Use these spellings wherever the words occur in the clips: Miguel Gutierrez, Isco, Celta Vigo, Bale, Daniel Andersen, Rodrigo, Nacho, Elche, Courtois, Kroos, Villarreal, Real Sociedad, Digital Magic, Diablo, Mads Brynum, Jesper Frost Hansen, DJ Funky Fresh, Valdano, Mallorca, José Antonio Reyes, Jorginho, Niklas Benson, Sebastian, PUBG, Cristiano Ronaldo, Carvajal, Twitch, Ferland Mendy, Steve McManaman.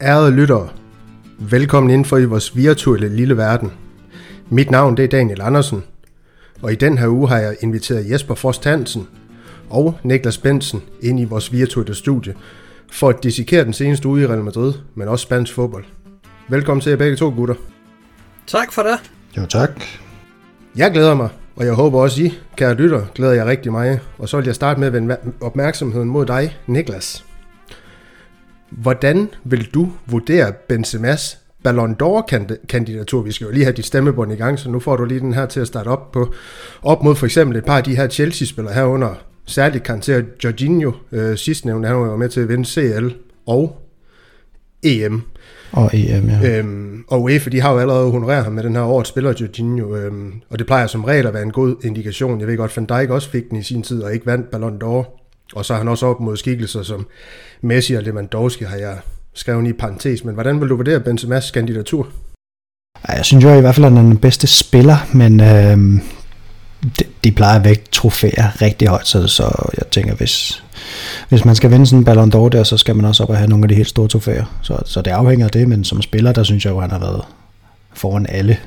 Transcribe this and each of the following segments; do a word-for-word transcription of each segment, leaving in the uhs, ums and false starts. Ærede lyttere, velkommen indenfor i vores virtuelle lille verden. Mit navn det er Daniel Andersen, og i den her uge har jeg inviteret Jesper Frost Hansen og Niklas Benson ind i vores virtuelle studie for at dissekere den seneste uge i Real Madrid, men også spansk fodbold. Velkommen til jer begge to, gutter. Tak for det. Jo, tak. Jeg glæder mig, og jeg håber også I, kære lyttere, glæder jeg rigtig meget. Og så vil jeg starte med at vende opmærksomheden mod dig, Niklas. Hvordan vil du vurdere Benzemas Ballon d'Or-kandidatur? Vi skal jo lige have dit stemmebånd i gang, så nu får du lige den her til at starte op på. Op mod for eksempel et par af de her Chelsea-spillere herunder. Særligt karakterer Jorginho, øh, sidstnævnte, han var med til at vinde C L og E M. Og E M, ja. Øhm, og UEFA, de har jo allerede honoreret ham med den her årets spiller, Jorginho. Øhm, og det plejer som regel at være en god indikation. Jeg ved godt, Van Dijk også fik den i sin tid og ikke vandt Ballon d'Or. Og så har han også op mod skikkelser som Messi og Lewandowski, har jeg skrevet i parentes. Men hvordan vil du vurdere Benzemas kandidatur? Jeg synes jo i hvert fald, at han er den bedste spiller, men øh, de, de plejer at vække trofæer rigtig højt. Så, så jeg tænker, hvis, hvis man skal vinde sådan en Ballon d'Or der, så skal man også op og have nogle af de helt store trofæer. Så, så det afhænger af det, men som spiller, der synes jeg jo, han har været foran alle.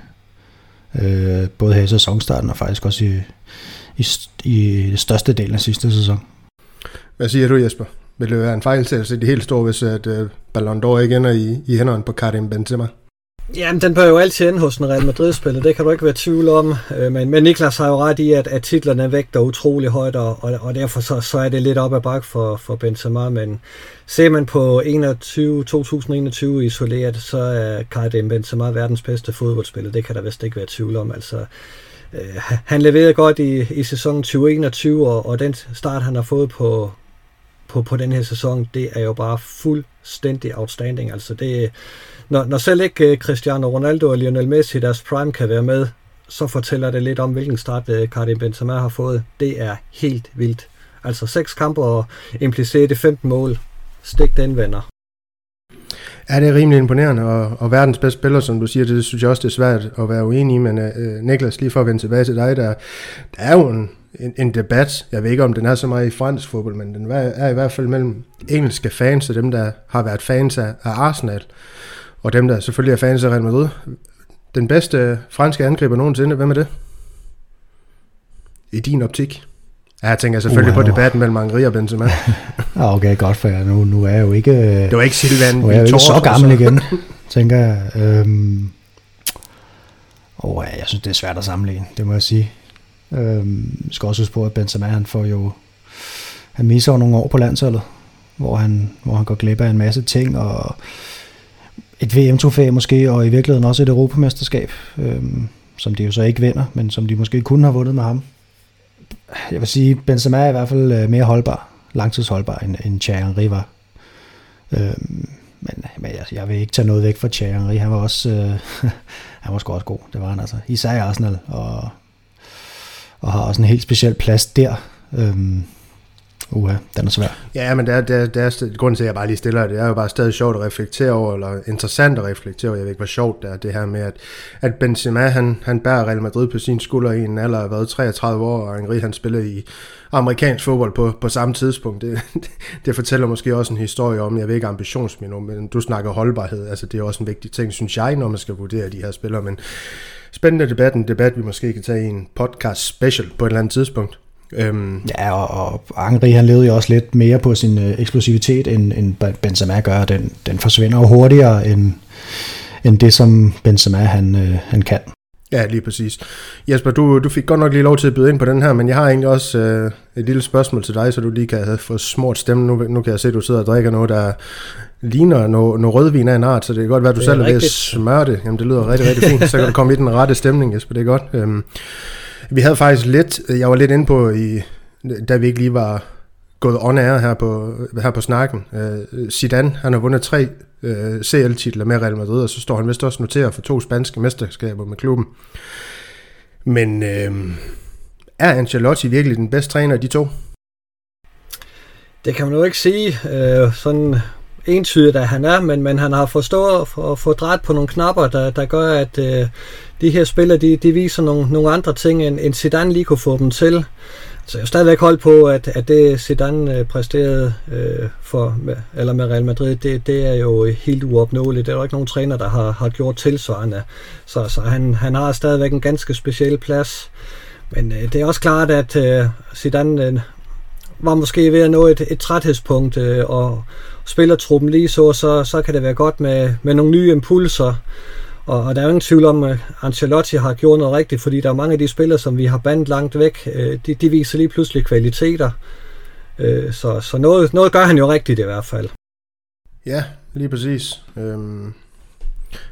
Øh, både her i sæsonstarten og faktisk også i, i, i største del af sidste sæson. Hvad siger du, Jesper? Vil det være en fejltagelse i det helt store, hvis at øh, Ballon d'Or ikke ender i, i hænderne på Karim Benzema? Jamen, den bør jo altid ende hos en Real Madrid-spiller, det kan du ikke være tvivl om. Øh, men, men Niklas har jo ret i, at, at titlerne vægter utrolig højt, og, og derfor så, så er det lidt op ad bakke for, for Benzema. Men ser man på enogtyve, to tusind og enogtyve isoleret, så er Karim Benzema verdens bedste fodboldspiller. Det kan der vist ikke være tvivl om, altså. Øh, han leverede godt i, i sæsonen tyve enogtyve, og, og den start, han har fået på, på, på den her sæson, det er jo bare fuldstændig outstanding. Altså det, når, når selv ikke Cristiano Ronaldo og Lionel Messi, deres prime, kan være med, så fortæller det lidt om, hvilken start øh, Karim Benzema har fået. Det er helt vildt. Altså seks kampe og impliceret femten mål. Stik den, venner. Ja, det er rimelig imponerende, og, og verdens bedste spiller, som du siger, det synes jeg også, det er svært at være uenig i, men øh, Niklas, lige for at vende tilbage til dig, der, der er jo en, en, en debat, jeg ved ikke om den er så meget i fransk fodbold, men den er i hvert fald mellem engelske fans og dem, der har været fans af, af Arsenal, og dem, der selvfølgelig er fans af Real Madrid. Den bedste franske angriber nogensinde, hvem er det? I din optik? Ja, jeg tænker selvfølgelig uh, på debatten mellem Henri og Benzema. Okay, godt for jer. Nu, nu er jeg jo ikke... Det var ikke Silvan. Nu er jeg ikke så gammel igen, tænker jeg. Øhm, og jeg synes, det er svært at sammenligne, det må jeg sige. Øhm, jeg skal også huske på, at Benzema, han får jo... Han misser nogle år på landsholdet, hvor han, hvor han går glip af en masse ting, og et V M-trofæ måske, og i virkeligheden også et europamesterskab, øhm, som de jo så ikke vinder, men som de måske kunne have vundet med ham. Jeg vil sige, Benzema er i hvert fald mere holdbar, langtidsholdbar, end, end Thierry Henry var. Øhm, men men jeg, jeg vil ikke tage noget væk fra Thierry Henry. Han var også, øh, han var sgu også god, det var han altså. Især i Arsenal, og, og har også en helt speciel plads der. Øhm, uha, den er svær. Ja, men det er, det er, det er grunden til, at jeg bare lige stiller det. Det er jo bare stadig sjovt at reflektere over, eller interessant at reflektere over. Jeg ved ikke, hvor sjovt det er, det her med, at, at Benzema, han, han bærer Real Madrid på sin skulder i en alder af treogtredive år, og Henry, han spiller i amerikansk fodbold på, på samme tidspunkt. Det, det, det fortæller måske også en historie om, jeg ved ikke, ambitionsminimum, men du snakker holdbarhed. Altså, det er også en vigtig ting, synes jeg, når man skal vurdere de her spillere. Men spændende debat, en debat, vi måske kan tage i en podcast special på et eller andet tidspunkt. Øhm. Ja, og, og Henry, han levede jo også lidt mere på sin øh, eksplosivitet end, end Benzema gør. Den, den forsvinder jo hurtigere end, end det, som Benzema han, øh, han kan. Ja, lige præcis. Jesper, du, du fik godt nok lige lov til at byde ind på den her, men jeg har egentlig også øh, et lille spørgsmål til dig, så du lige kan få smurt stemmen. Nu, nu kan jeg se, at du sidder og drikker noget, der ligner noget, noget rødvin af en art, så det kan godt være, at du selv er ved at smøre det. Jamen, det lyder rigtig, rigtig fint. Så kan du komme i den rette stemning, Jesper. Det er godt. Øhm. Vi havde faktisk lidt, jeg var lidt inde på, i, da vi ikke lige var gået on air her på, her på snakken. Øh, Zidane, han har vundet tre øh, C L-titler med Real Madrid, og så står han vist også noteret for to spanske mesterskaber med klubben. Men øh, er Ancelotti virkelig den bedste træner af de to? Det kan man jo ikke sige. Øh, sådan entydigt, at han er, men, men han har forstået og få drejet på nogle knapper, der, der gør, at øh, de her spillere, de, de viser nogle, nogle andre ting, end, end Zidane lige kunne få dem til. Så jeg er stadigvæk holdt på, at, at det Zidane præsterede øh, for, med, eller med Real Madrid, det, det er jo helt uopnåeligt. Det er jo ikke nogen træner, der har, har gjort tilsvarende. Så, så han, han har stadigvæk en ganske speciel plads. Men øh, det er også klart, at øh, Zidane øh, var måske ved at nå et, et træthedspunkt, øh, og spillertruppen lige så, så, så kan det være godt med, med nogle nye impulser. Og, og der er jo ingen tvivl om, at Ancelotti har gjort noget rigtigt, fordi der er mange af de spillere, som vi har bandet langt væk, øh, de, de viser lige pludselig kvaliteter. Øh, så så noget, noget gør han jo rigtigt i hvert fald. Ja, lige præcis. Øhm,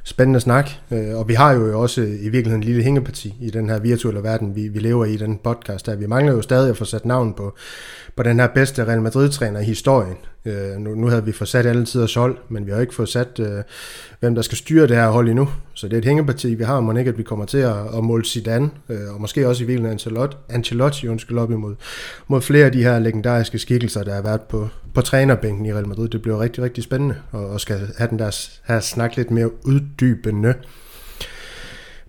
spændende snak. Øh, og vi har jo også i virkeligheden en lille hængeparti i den her virtuelle verden, vi, vi lever i i den podcast der. Vi mangler jo stadig at få sat navn på, på den her bedste Real Madrid-træner i historien. Øh, nu, nu havde vi fået sat alle tiders hold, men vi har ikke fået sat, øh, hvem der skal styre det her hold endnu. Så det er et hængeparti, vi har, mon ikke, at vi kommer til at, at måle Zidane, øh, og måske også i virkeligheden Ancelotti, Ancelotti undskyld, op imod mod flere af de her legendariske skikkelser, der har været på, på trænerbænken i Real Madrid. Det bliver rigtig, rigtig spændende, og, og skal have den der her snak lidt mere uddybende.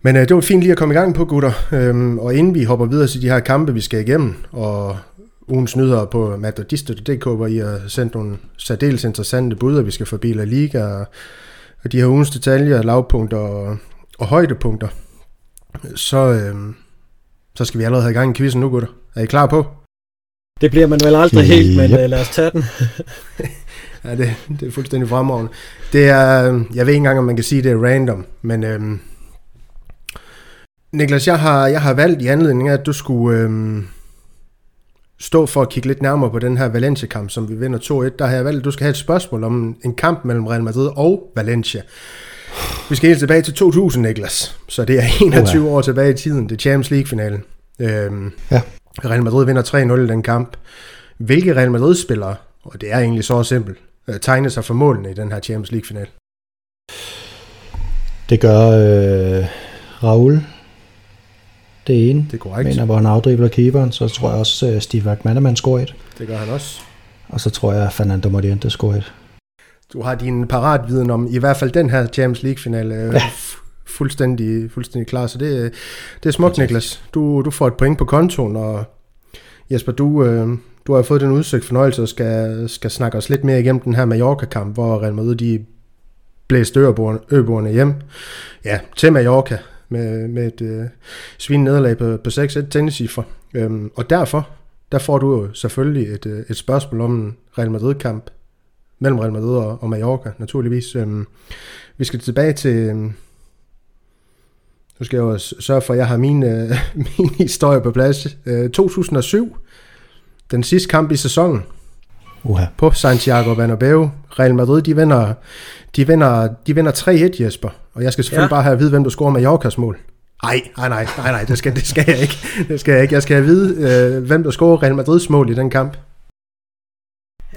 Men øh, det var fint lige at komme i gang på, gutter. Øh, og inden vi hopper videre til de her kampe, vi skal igennem, og ugens nyheder på madridista punktum d k, hvor I har sendt nogle særdeles interessante bud, vi skal forbi La Liga, og de her ugens detaljer, lavpunkter og, og højdepunkter, så, øh, så skal vi allerede have i gang i quizzen nu, gutter. Er I klar på? Det bliver man vel aldrig helt, men yep. Lad os tage den. Ja, det, det er fuldstændig fremragende. Det er, jeg ved ikke engang, om man kan sige, det er random, men øh, Niklas, jeg har, jeg har valgt i anledning af, at du skulle... Øh, stå for at kigge lidt nærmere på den her Valencia-kamp, som vi vinder to et. Der har jeg valgt, at du skal have et spørgsmål om en kamp mellem Real Madrid og Valencia. Vi skal helt tilbage til to tusind, Niklas. Så det er enogtyve oh, ja. år tilbage i tiden. Det er Champions League-finalen. Øhm, ja. Real Madrid vinder tre nul i den kamp. Hvilke Real Madrid-spillere, og det er egentlig så simpelt, tegner sig for målene i den her Champions League-final? Det gør øh, Raul. Det er ene. Det er korrekt. Men hvor han afdribler keeperen, så tror jeg også, at Steve McManaman scorer et. Det gør han også. Og så tror jeg, at Fernando Morientes scorer et. Du har din paratviden om i hvert fald den her Champions League-finale ja. fuldstændig, fuldstændig klar, så det, det er smukt, Niklas. Du, du får et point på kontoen, og Jesper, du, du har fået den udsøgt fornøjelse og skal, skal snakke os lidt mere igennem den her Mallorca-kamp, hvor Real Madrid de blæste øboerne hjem ja, til Mallorca. Med, med et øh, svin nederlag på, på seks et tenniscifre. Øhm, og derfor, der får du jo selvfølgelig et, øh, et spørgsmål om en Real Madrid-kamp mellem Real Madrid og, og Mallorca, naturligvis. Øhm, vi skal tilbage til... Øhm, nu skal jeg jo sørge for, at jeg har min, øh, min historie på plads. Øh, to tusind og syv, den sidste kamp i sæsonen uh-huh. på Santiago Bernabeu. Real Madrid, de vinder, de vinder, de vinder tre et, Jesper. Og jeg skal selvfølgelig ja. bare have at vide, hvem der scorer Mallorcas mål. Ej, nej, nej, nej, nej, det skal, det skal jeg ikke. Det skal jeg ikke. Jeg skal have at vide, øh, hvem der scorer Real Madrids mål i den kamp.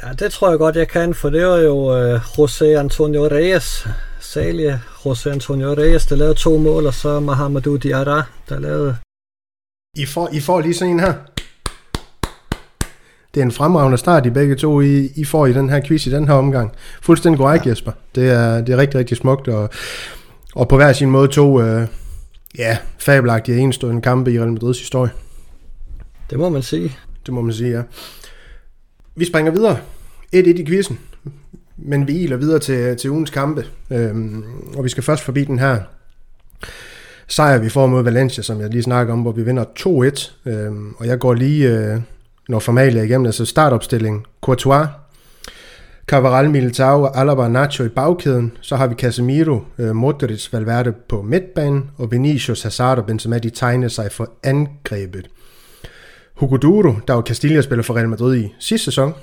Ja, det tror jeg godt, jeg kan, for det var jo øh, José Antonio Reyes. Salia, José Antonio Reyes, der lavede to mål, og så Mahamadou Diarra, der lavede... I får, I får lige sådan en her. Det er en fremragende start, I begge to I, I får i den her quiz, i den her omgang. Fuldstændig korrekt, ja. Jesper. Det er, det er rigtig, rigtig smukt, og... Og på hver sin måde to øh, ja, fabelagtige enestående kampe i Real Madrids historie. Det må man sige. Det må man sige, ja. Vi springer videre. et et i quizzen. Men vi iler videre til, til ugens kampe. Øhm, og vi skal først forbi den her sejr, vi får mod Valencia, som jeg lige snakker om, hvor vi vinder to et. Øhm, og jeg går lige, øh, når formalia igennem, altså startopstilling. Courtois, Cabral, Militão, Alaba og Nacho i bagkæden. Så har vi Casemiro, Modric, Valverde på midtbanen, og Vinicius, Hazard og Benzema, de tegner sig for angrebet. Hugo Duro, der var Castilla-spiller for Real Madrid i sidste sæson,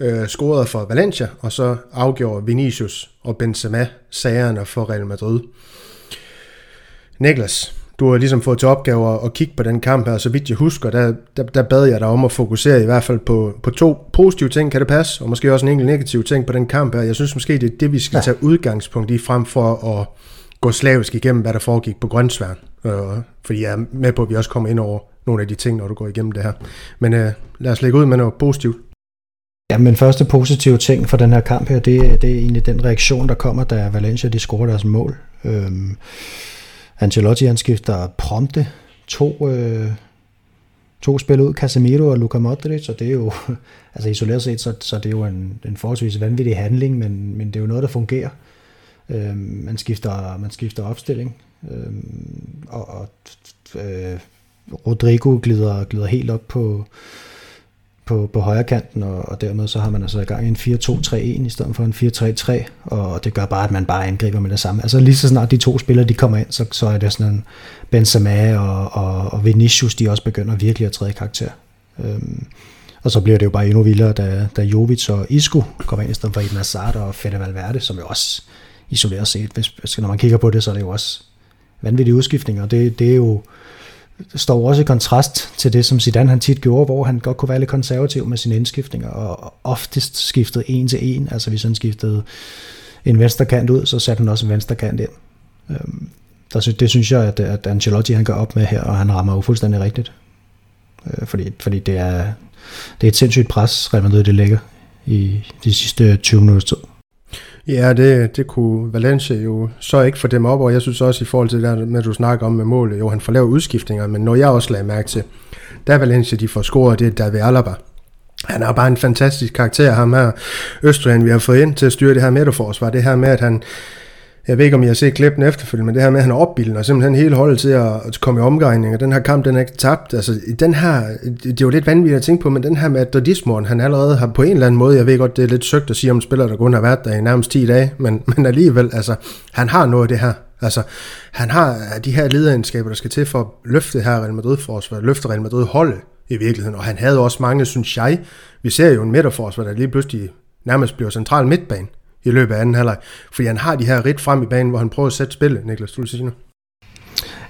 øh, scorede for Valencia, og så afgjorde Vinicius og Benzema sagerne for Real Madrid. Niklas, du har ligesom fået til opgave at kigge på den kamp her, så vidt jeg husker, der, der, der bad jeg dig om at fokusere i hvert fald på, på to positive ting, kan det passe? Og måske også en enkelt negativ ting på den kamp her. Jeg synes måske, det er det, vi skal ja. tage udgangspunkt i, frem for at gå slavisk igennem, hvad der foregik på grønsværen. Øh, fordi jeg er med på, at vi også kommer ind over nogle af de ting, når du går igennem det her. Men øh, lad os lægge ud med noget positivt. Ja, men første positive ting for den her kamp her, det, det er egentlig den reaktion, der kommer, da Valencia de scorer deres mål. Øhm, Ancelotti anskifter prompte to, øh, to spil ud, Casemiro og Lucas Modric, og det er jo, altså isoleret set, så, så det er jo en, en forholdsvis vanvittig handling, men, men det er jo noget, der fungerer. Øhm, man, skifter, man skifter opstilling, øhm, og, og øh, Rodrigo glider, glider helt op på... På, på højre kanten, og, og dermed så har man altså i gang en fire to tre en i stedet for en fire tre tre, og det gør bare, at man bare angriber med det samme. Altså lige så snart de to spillere, de kommer ind, så, så er det sådan en Benzema og, og, og Vinicius, de også begynder virkelig at træde karakter. Øhm, og så bliver det jo bare endnu vildere, da, da Jovic og Isco kommer ind i stedet for Eden Hazard og Fede Valverde, som jo også isoleret set, hvis, når man kigger på det, så er det jo også vanvittige udskiftninger, og det, det er jo det står også i kontrast til det, som Zidane han tit gjorde, hvor han godt kunne være lidt konservativ med sine indskiftninger, og oftest skiftede en til en. Altså hvis han skiftede en venstrekant ud, så satte han også en venstrekant ind. Øhm, der, det synes jeg, at, at Ancelotti han går op med her, og han rammer jo fuldstændig rigtigt. Øh, fordi fordi det, er, det er et sindssygt pres, Real Madrid det ligger i de sidste tyve minutters tid. Ja, det, det kunne Valencia jo så ikke få dem op, og jeg synes også i forhold til det der med, du snakker om med målet, jo han får lavet udskiftninger, men når jeg også lagde mærke til, da Valencia de får scoret, det er David Alaba. Han er bare en fantastisk karakter, ham her Østrigeren, vi har fået ind til at styre det her midterforsvar, det her med, at han, jeg ved ikke om I har set klippen efterfølgende, men det her med, at han er opbildende og simpelthen hele holdet til at, at komme i omgejning, og den her kamp, den er ikke tabt, altså den her, det er jo lidt vanvittigt at tænke på, men den her med Madridismoren, han allerede har på en eller anden måde, jeg ved godt, det er lidt søgt at sige om en spiller, der kun har været der i nærmest ti dage, men, men alligevel, altså, han har noget af det her, altså, han har de her lederskaber, der skal til for at løfte her Real Madrid-forsvaret, løfte Real Madrid-holdet i virkeligheden, og han havde også mange, synes jeg, vi ser jo en midterforsvar, der lige pludselig nærmest bliver central midtbane i løbet af anden halvleg, fordi han har de her ridt frem i banen, hvor han prøver at sætte spillet, Niklas, du vil sige noget?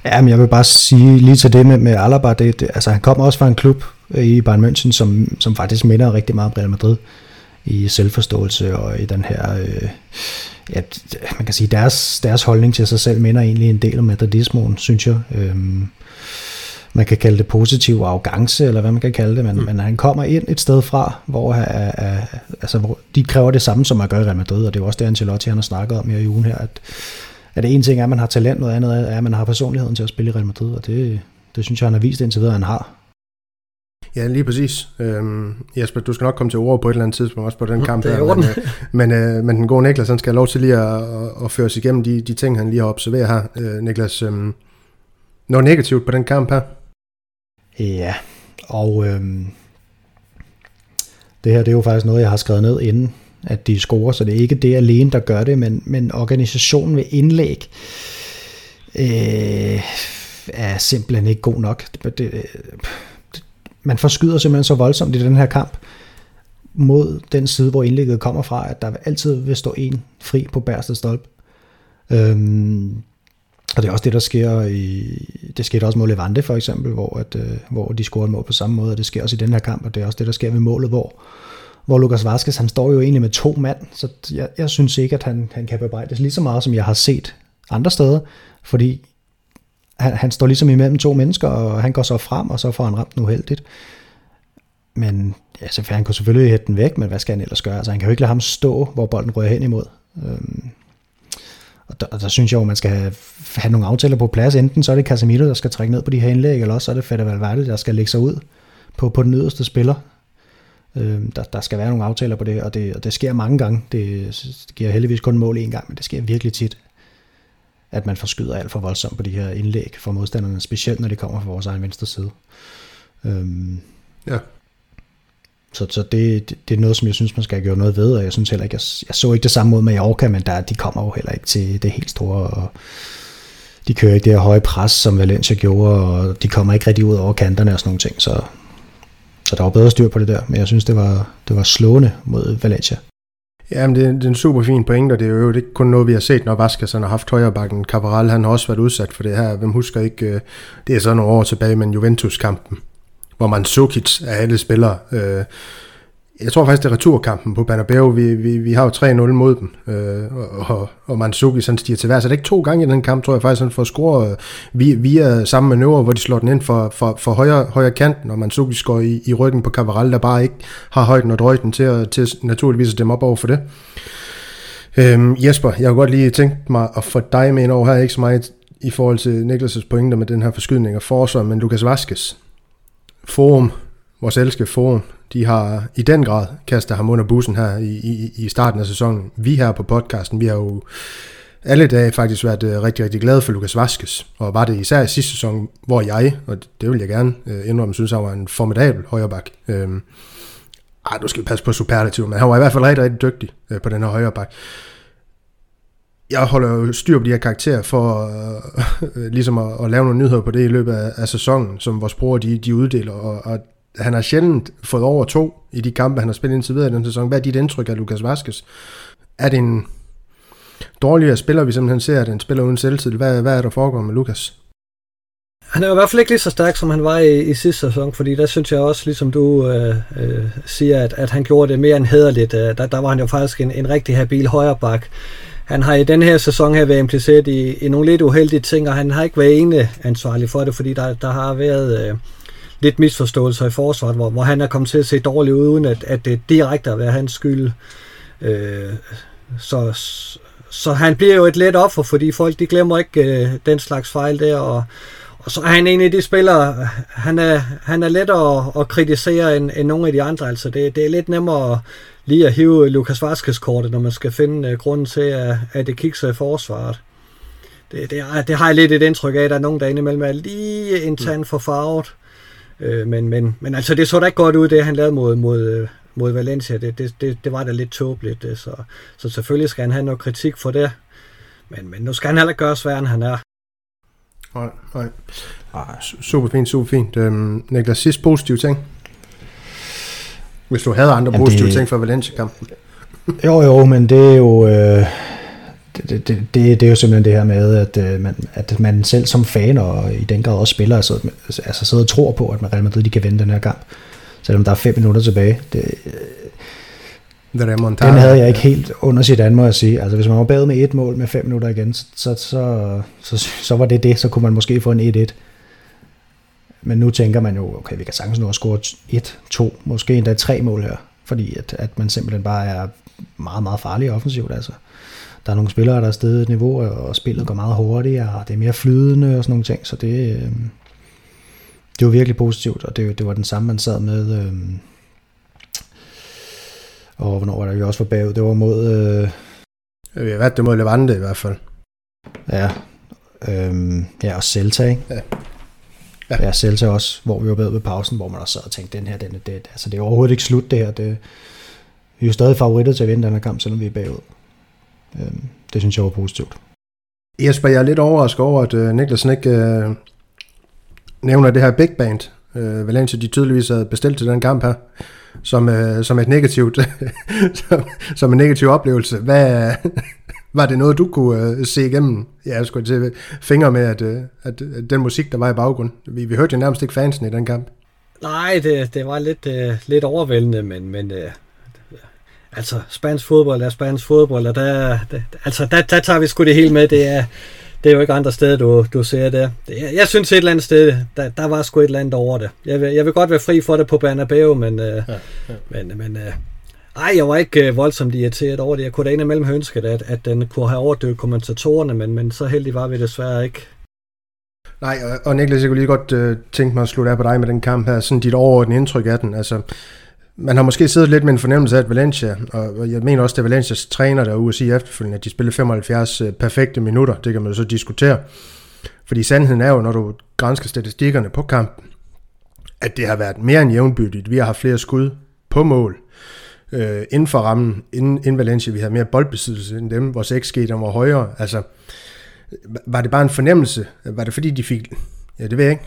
Ja, men jeg vil bare sige lige til det med, med Alaba, det, det, altså han kommer også fra en klub i Bayern München, som, som faktisk minder rigtig meget om Real Madrid i selvforståelse og i den her, øh, ja, man kan sige, deres, deres holdning til sig selv minder egentlig en del om madridismoen, synes jeg. Øhm, man kan kalde det positiv arrogance, eller hvad man kan kalde det, men, mm. men han kommer ind et sted fra, hvor, uh, uh, altså, hvor de kræver det samme, som at gøre i Real Madrid, og det er også det, Ancelotti han har snakket om her i ugen her, at, at en ting er, at man har talent, noget andet er, at man har personligheden til at spille i Real Madrid, og det, det synes jeg, han har vist indtil videre, han har. Ja, lige præcis. Øhm, Jesper, du skal nok komme til ord på et eller andet tidspunkt, også på den kamp her. Men, men, øh, men den gode Niklas, han skal have lov til lige at, at føre sig igennem de, de ting, han lige har observeret her. Øh, Niklas, øh, noget negativt på den kamp her? Ja, og øhm, det her det er jo faktisk noget, jeg har skrevet ned inden, at de scorer, så det er ikke det alene, der gør det, men, men organisationen ved indlæg øh, er simpelthen ikke god nok. Det, det, det, man forskyder simpelthen så voldsomt i den her kamp mod den side, hvor indlægget kommer fra, at der altid vil stå en fri på bagerste stolpe. Øhm, Og det er også det, der sker i... Det skete også mod Levante, for eksempel, hvor, at, hvor de scorede mål på samme måde, og det sker også i den her kamp, og det er også det, der sker ved målet, hvor, hvor Lucas Vázquez, han står jo egentlig med to mand, så jeg, jeg synes ikke, at han, han kan bebrejdes lige så meget, som jeg har set andre steder, fordi han, han står ligesom imellem to mennesker, og han går så frem, og så får han ramt den uheldigt. Men altså, han kunne selvfølgelig hætte den væk, men hvad skal han ellers gøre? Altså, han kan jo ikke lade ham stå, hvor bolden rører hen imod. Øhm Og der, og der synes jeg jo, man skal have, have nogle aftaler på plads. Enten så er det Casemiro, der skal trække ned på de her indlæg, eller også så er det Fede Valverde, der skal lægge sig ud på, på den yderste spiller. Øhm, der, der skal være nogle aftaler på det, og det, og det sker mange gange. Det, det giver heldigvis kun mål en gang, men det sker virkelig tit, at man forskyder alt for voldsomt på de her indlæg for modstanderne, specielt når de kommer fra vores egen venstre side. Øhm, ja. Så, så det, det, det er noget, som jeg synes, man skal gøre noget ved, og jeg synes heller ikke, jeg, jeg så ikke det samme mod Mallorca, men der, de kommer jo heller ikke til det helt store, og de kører ikke det her høje pres, som Valencia gjorde, og de kommer ikke rigtig ud over kanterne og sådan nogle ting, så, så der var bedre styr på det der, men jeg synes, det var, det var slående mod Valencia. Jamen, det, det er en super fin pointe, og det er jo ikke kun noget, vi har set, når Vázquez har haft højrebakken. Cabral, han har også været udsat for det her, hvem husker ikke, det er så nogle år tilbage, men Juventus-kampen, hvor Mandžukić af alle spillere øh, Jeg tror faktisk, det er returkampen på Bernabeu. Vi, vi, vi har jo tre nul mod dem, øh, og, og Mandžukić sådan stiger til vejr. Så det er ikke to gange i den kamp, tror jeg faktisk, han får score øh, via samme manøvre, hvor de slår den ind for, for, for højre, højre kanten, og Mandžukić går i, i ryggen på Cabral, der bare ikke har højden og drøjden til at til naturligvis at dæmme op over for det. Øh, Jesper, jeg har godt lige tænkt mig at få dig med ind over her, ikke så meget i forhold til Niklas' pointer med den her forskydning og forsvar, men Lucas Vázquez, Forum, vores elske Forum, de har i den grad kastet ham under bussen her i, i, i starten af sæsonen. Vi her på podcasten, vi har jo alle dage faktisk været uh, rigtig, rigtig glade for Lucas Vázquez. Og var det især i sidste sæson, hvor jeg, og det vil jeg gerne uh, indrømme, synes han var en formidabel højrebak. Uh, ej, du skal passe på superlativ, men han var i hvert fald rigtig, rigtig dygtig uh, på den her højrebak. Jeg holder jo styr på de her karakterer for uh, ligesom at, at lave nogle nyheder på det i løbet af, af sæsonen, som vores brugere de, de uddeler, og, og han har sjældent fået over to i de kampe, han har spillet indtil videre i den sæson. Hvad er dit indtryk af Lucas Vázquez? Er det en dårligere spiller, vi simpelthen ser, at en spiller uden selvtid? Hvad, hvad er der foregår med Lucas? Han er i hvert fald ikke lige så stærk, som han var i, i sidste sæson, fordi der synes jeg også, ligesom du øh, øh, siger, at, at han gjorde det mere end hæderligt. Der, der var han jo faktisk en, en rigtig habil højreback. Han har i den her sæson her været impliceret i, i nogle lidt uheldige ting, og han har ikke været ene ansvarlig for det, fordi der, der har været... Øh, lidt misforståelser i forsvaret, hvor, hvor han er kommet til at se dårligt ud, uden at, at det direkte har været hans skyld. Øh, så, så han bliver jo et let offer, fordi folk de glemmer ikke øh, den slags fejl der, og, og så er han en af de spillere, han er, han er let at, at kritisere end, end nogle af de andre, altså det, det er lidt nemmere lige at hive Lucas Vázquez-kortet, når man skal finde øh, grunden til, at, at det kikser i forsvaret. Det, det, er, det har jeg lidt et indtryk af, at der er nogen, der indimellem er lige intern for farvet. Men, men, men altså, det så da ikke godt ud, det han lavede mod, mod, mod Valencia. Det, det, det, det var da lidt tåbeligt. Det, så, så selvfølgelig skal han have noget kritik for det. Men, men nu skal han heller ikke gøre sværere, end han er. Nej, nej. Super fint, super fint. Øhm, Niklas, sidst positive ting? Hvis du havde andre Jamen positive det... ting fra Valencia-kampen. Jo, jo, men det er jo... Øh... Det, det, det, det er jo simpelthen det her med, at man, at man selv som fan og i den grad også spiller, altså, altså sidder og tror på, at man Real Madrid de kan vinde den her kamp, selvom der er fem minutter tilbage. Det, det den havde jeg ikke helt under Zidane, må jeg sige. Altså hvis man var bagud med et mål med fem minutter igen, så, så, så, så, så var det det, så kunne man måske få en et et. Men nu tænker man jo, okay, vi kan sagtens nå at score et, to, måske endda tre mål her, fordi at, at man simpelthen bare er meget, meget farlig offensivt, altså. Der er nogle spillere, der er stedet et niveau, og spillet går meget hurtigere, og det er mere flydende og sådan nogle ting, så det, øh, det var virkelig positivt, og det, det var den samme, man sad med, øh, og hvornår var der jo også for bagud, det var mod... Øh, vi har været det mod Levante i hvert fald. Ja, øh, ja og Celta, ikke? Ja. Ja. ja, Celta også, hvor vi var bagud ved pausen, hvor man også sad og tænkte, den her, den er det, altså det er overhovedet ikke slut det her, det, vi er jo stadig favoritter til at vinde den her kamp, selvom vi er bagud. Det synes jeg var positivt. Jesper, jeg er lidt overrasket over, at øh, Niklasen ikke øh, nævner det her big band, øh, Valencia de tydeligvis havde bestilt til den kamp her, som, øh, som, et negativt, som, som en negativ oplevelse. Hvad, var det noget, du kunne øh, se igennem? Ja, jeg skulle se fingre med, at, øh, at den musik, der var i baggrunden. Vi, vi hørte jo nærmest ikke fansen i den kamp. Nej, det, det var lidt, øh, lidt overvældende, men... men øh Altså, spansk fodbold er spansk fodbold, og der, der, altså, der, der tager vi sgu det hele med. Det er, det er jo ikke andre steder, du, du ser det. Jeg, jeg synes et eller andet sted, der, der var sgu et eller andet over det. Jeg vil, jeg vil godt være fri for det på Bernabeu, men, ja, ja. men, men øh, ej, jeg var ikke øh, voldsomt irriteret over det. Jeg kunne da indimellem have ønsket, at, at den kunne have overdøvet kommentatorerne, men, men så heldig var vi desværre ikke. Nej, og, og Niklas, jeg kunne lige godt øh, tænke mig at slutte af på dig med den kamp her. Sådan dit overordnede indtryk af den, altså... Man har måske siddet lidt med en fornemmelse af, at Valencia, og jeg mener også, at Valencias træner derude at sige efterfølgende, at de spillede femoghalvfjerds perfekte minutter. Det kan man jo så diskutere. Fordi sandheden er jo, når du gransker statistikkerne på kampen, at det har været mere end jævnbyrdigt. Vi har haft flere skud på mål øh, inden for rammen, inden, inden Valencia. Vi havde mere boldbesiddelse end dem. Vores X G, der var højere. Altså, var det bare en fornemmelse? Var det fordi, de fik... Ja, det ved jeg ikke.